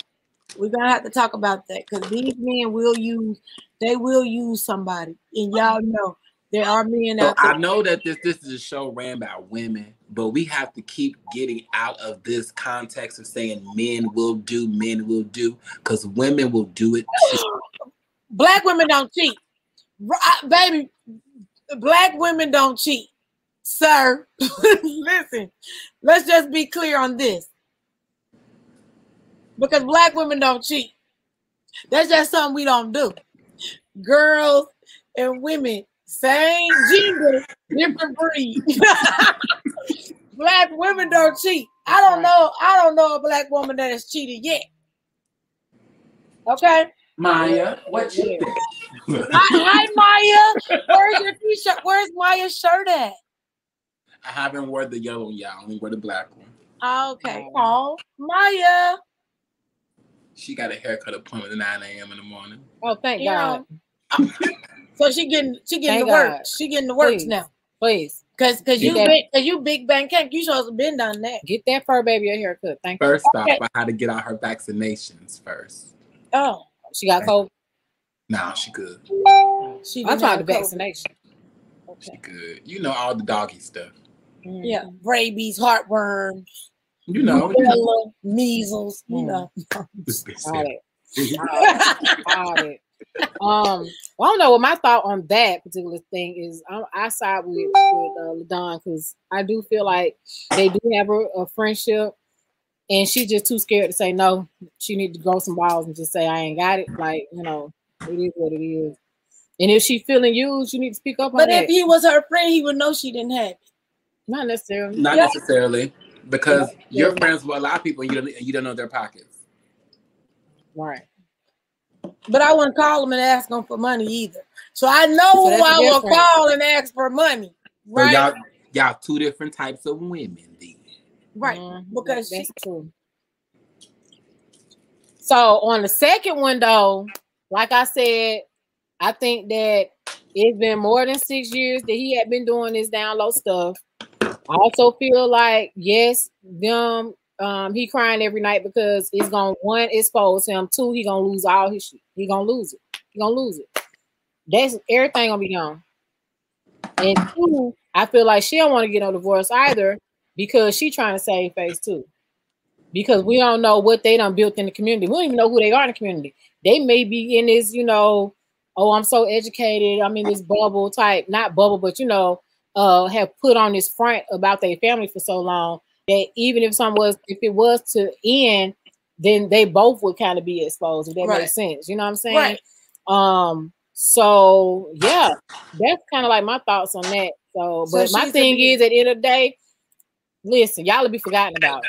We're going to have to talk about that because these men will use they will use somebody, and y'all know. There are men out there. I know that this this is a show ran by women, but we have to keep getting out of this context of saying men will do, men will do, because women will do it too. Black women don't cheat. Baby, black women don't cheat. Sir, listen, let's just be clear on this. Because black women don't cheat. That's just something we don't do. Girls and women. Same gender, different breed. Black women don't cheat. I don't know. I don't know a black woman that has cheated yet. Okay, Maya, what you think? Hi, Maya. Where's your t-shirt? Where's Maya's shirt at? I haven't worn the yellow one, y'all. I only wore the black one. Okay. Oh, Maya. She got a haircut appointment at nine a.m. in the morning. Oh, thank yeah. God. So she getting she getting Thank the works. She getting the works Please. now. Please. Cause cause you that, big, cause you big bang cake, you should have been done that. Get that fur baby a haircut. Thank first you. First off, okay. I had to get out her vaccinations first. Oh, she got COVID. Nah, she good. She I'm talking the vaccination. Okay. She good. You know all the doggy stuff. Mm. Yeah. Rabies, heartworms, you know, Yola, measles, mm. you know. All it. All it. um, well, I don't know what my thought on that particular thing is. I'm, I side with, with uh, Ladon, because I do feel like they do have a, a friendship, and she's just too scared to say no. She need to grow some balls and just say I ain't got it. Like, you know, it is what it is. And if she's feeling used, you need to speak up on that. But if he was her friend, he would know she didn't have it. Not necessarily. Not yeah. necessarily, because yeah. you're friends with a lot of people, and you don't you don't know their pockets. Right. But I wouldn't call them and ask them for money either. So I know so who I will call and ask for money. Right? So y'all, y'all two different types of women. Then. Right. Mm-hmm. Because that's she- true. So on the second one though, like I said, I think that it's been more than six years that he had been doing this down low stuff. I also feel like, yes, them um he crying every night because it's gonna, one, expose him, two, he gonna lose all his shit. He gonna lose it. He gonna lose it. That's everything gonna be gone. And two, I feel like she don't want to get a divorce either because she trying to save face too. Because we don't know what they done built in the community. We don't even know who they are in the community. They may be in this, you know, oh, I'm so educated. I'm in this bubble type, not bubble, but, you know, uh, have put on this front about their family for so long that even if some was, if it was to end, then they both would kind of be exposed, if that right. makes sense. You know what I'm saying? Right. Um, so, yeah, that's kind of like my thoughts on that. So, but so my thing be- is, at the end of the day, listen, y'all will be forgotten about.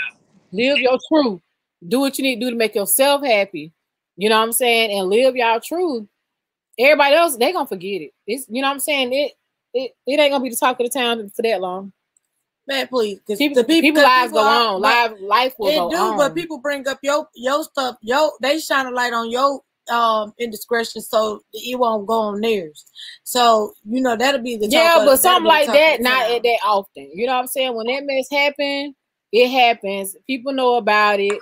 Live your truth. Do what you need to do to make yourself happy. You know what I'm saying? And live y'all truth. Everybody else, they gonna forget it. It's, you know what I'm saying? It it, it ain't gonna be the talk of the town for that long. Man, please. Because people, people, people lives people go on. Live life will go do, on. But people bring up your your stuff. Yo, they shine a light on your um indiscretion, so it won't go on theirs. So you know that'll be the yeah. But of, something like that, not at that often. You know what I'm saying? When that mess happened, it happens. People know about it,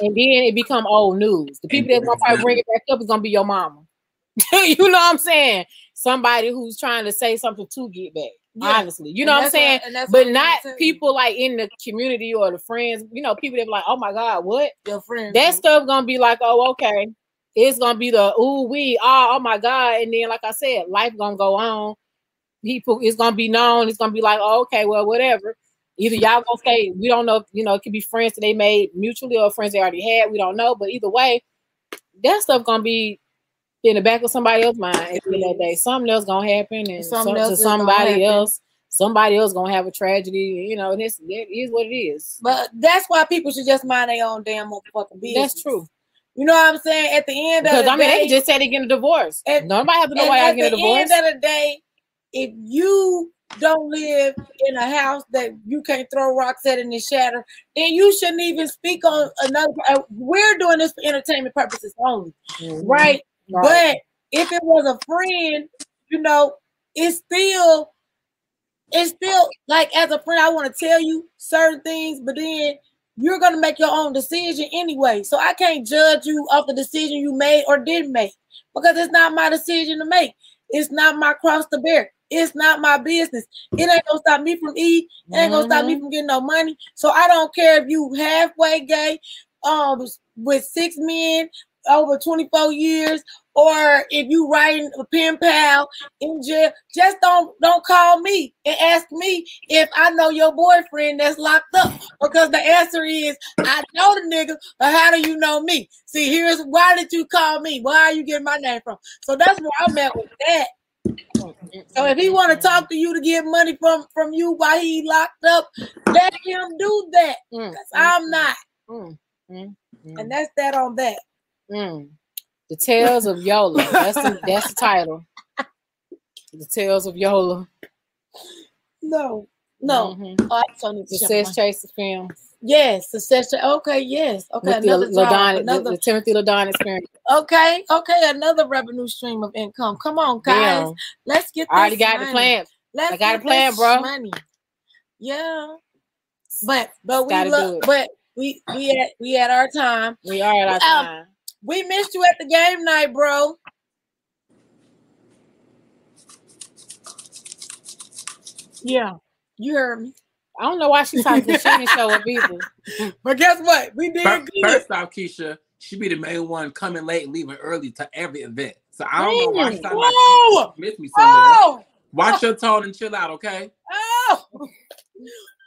and then it become old news. The people that's gonna probably bring it back up is gonna be your mama. You know what I'm saying? Somebody who's trying to say something to get back. Yeah. Honestly, you know what I'm saying? What, but what not people like in the community or the friends. You know, people that be like, "Oh my God, what?" Your friends. That stuff gonna be like, "Oh, okay." It's gonna be the ooh wee, oh, oh my God, and then like I said, life gonna go on. People, it's gonna be known. It's gonna be like, oh, okay, well, whatever. Either y'all gonna stay. We don't know. If, you know, it could be friends that they made mutually or friends they already had. We don't know. But either way, that stuff gonna be in the back of somebody else's mind at the end of the day. Something else gonna happen, and something some, to somebody else. Somebody else gonna have a tragedy, you know. And it's, it is what it is. But that's why people should just mind their own damn motherfucking business. That's true. You know what I'm saying? At the end because, of the I mean, day, they just said they get a divorce. At, Nobody have to know why I get a divorce. At the end of the day, if you don't live in a house that you can't throw rocks at and it shatter, then you shouldn't even speak on another. We're doing this for entertainment purposes only, mm-hmm. right? right? But if it was a friend, you know, it's still, it's still like as a friend, I want to tell you certain things, but then you're going to make your own decision anyway. So I can't judge you off the decision you made or didn't make because it's not my decision to make. It's not my cross to bear. It's not my business. It ain't going to stop me from eating. It ain't going to stop me from getting no money. So I don't care if you halfway gay um, with six men over twenty-four years or if you writing a pen pal in jail. Just don't, don't call me and ask me if I know your boyfriend that's locked up because the answer is I know the nigga, but how do you know me? See, here's why did you call me? Where are you getting my name from? So that's where I'm at with that. So if he want to talk to you to get money from, from you while he locked up, let him do that. Mm, I'm not. Mm, mm, mm. And that's that on that. Mm. The Tales of Yola. That's the, that's the title. The Tales of Yola. No, no. Mm-hmm. Oh, I don't need to Success Chaser film. Yes, Success. Okay, yes. Okay, with another, the, job, Ladon, another the, the Timothy Ladon experience. Okay, okay, another revenue stream of income. Come on, guys. Damn. Let's get. I already got money. The plan. Let's I got a plan, bro. Money. Yeah, but but we look, but we we at we at our time. We are at our um, time. We missed you at the game night, bro. Yeah, you heard me. I don't know why she talking. She didn't show up either. But guess what? We did first, good. First off, Keisha, she be the main one coming late and leaving early to every event. So I don't Damn. know why she talking about she missed me somewhere. Oh. Watch your tone and chill out, okay? Oh,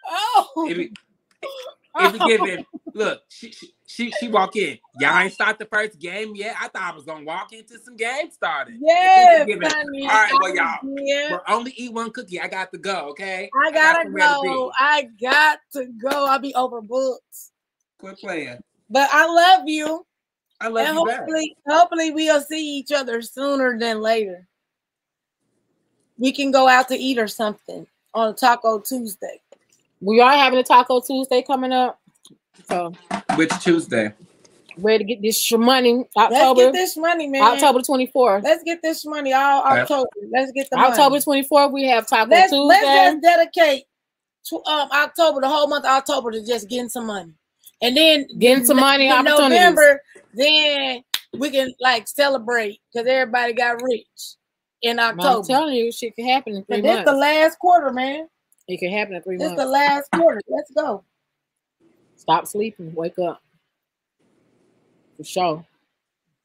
oh. If you, if you give it, look, she, she She she walk in. Y'all ain't start the first game yet. I thought I was gonna walk into some game started. Yeah, all right, well y'all, yeah. We're only eat one cookie. I got to go. Okay, I gotta I got go. I got to go. I'll be overbooked. Quit playing. But I love you. I love and you. Hopefully, back. hopefully we'll see each other sooner than later. We can go out to eat or something on Taco Tuesday. we are having a Taco Tuesday coming up. So which Tuesday? Ready to get this money. October. Let's get this money, man. October twenty-fourth. Let's get this money all October. Let's get the money. October twenty-fourth, we have Taco let's, Tuesday. Let's just dedicate to, um, October, the whole month of October, to just getting some money. And then getting some money in November, then we can like celebrate because everybody got rich in October. I'm telling you, shit can happen in three months. This the last quarter, man. It can happen in three this months. This the last quarter. Let's go. Stop sleeping. Wake up. For sure. I'm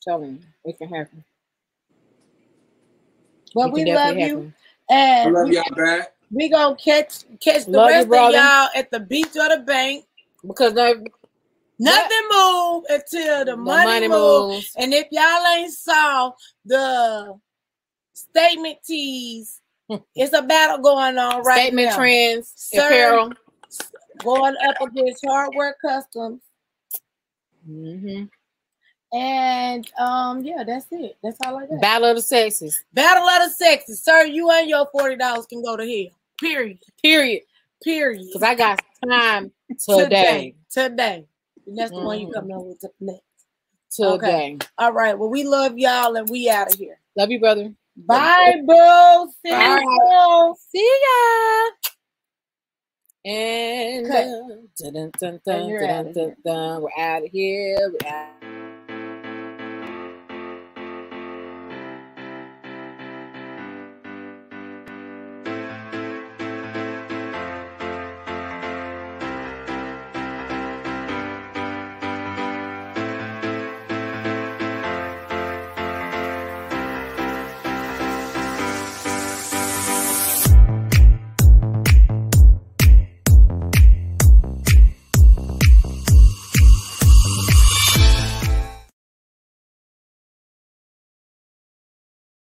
telling you, it can happen. But we love you. And I love y'all back. We gonna catch catch the rest of y'all at the beach or the bank. Because nothing that, move until the, the money, money moves. moves. And if y'all ain't saw the statement tees, it's a battle going on right statement now. Statement trends, Sir, apparel. Going up against Hardware Customs. Mm-hmm. And um, yeah, that's it. That's all I got. Battle of the sexes. Battle of the sexes. Sir, you and your forty dollars can go to hell. Period. Period. Period. Because I got time today. Today. Today. And that's the mm. one you coming on with next. Today. Okay. All right. Well, we love y'all and we out of here. Love you, brother. Bye, bro. See you. See ya. And uh, dun, dun, dun, dun, dun, dun, dun, dun, dun. We're out of here. We're out.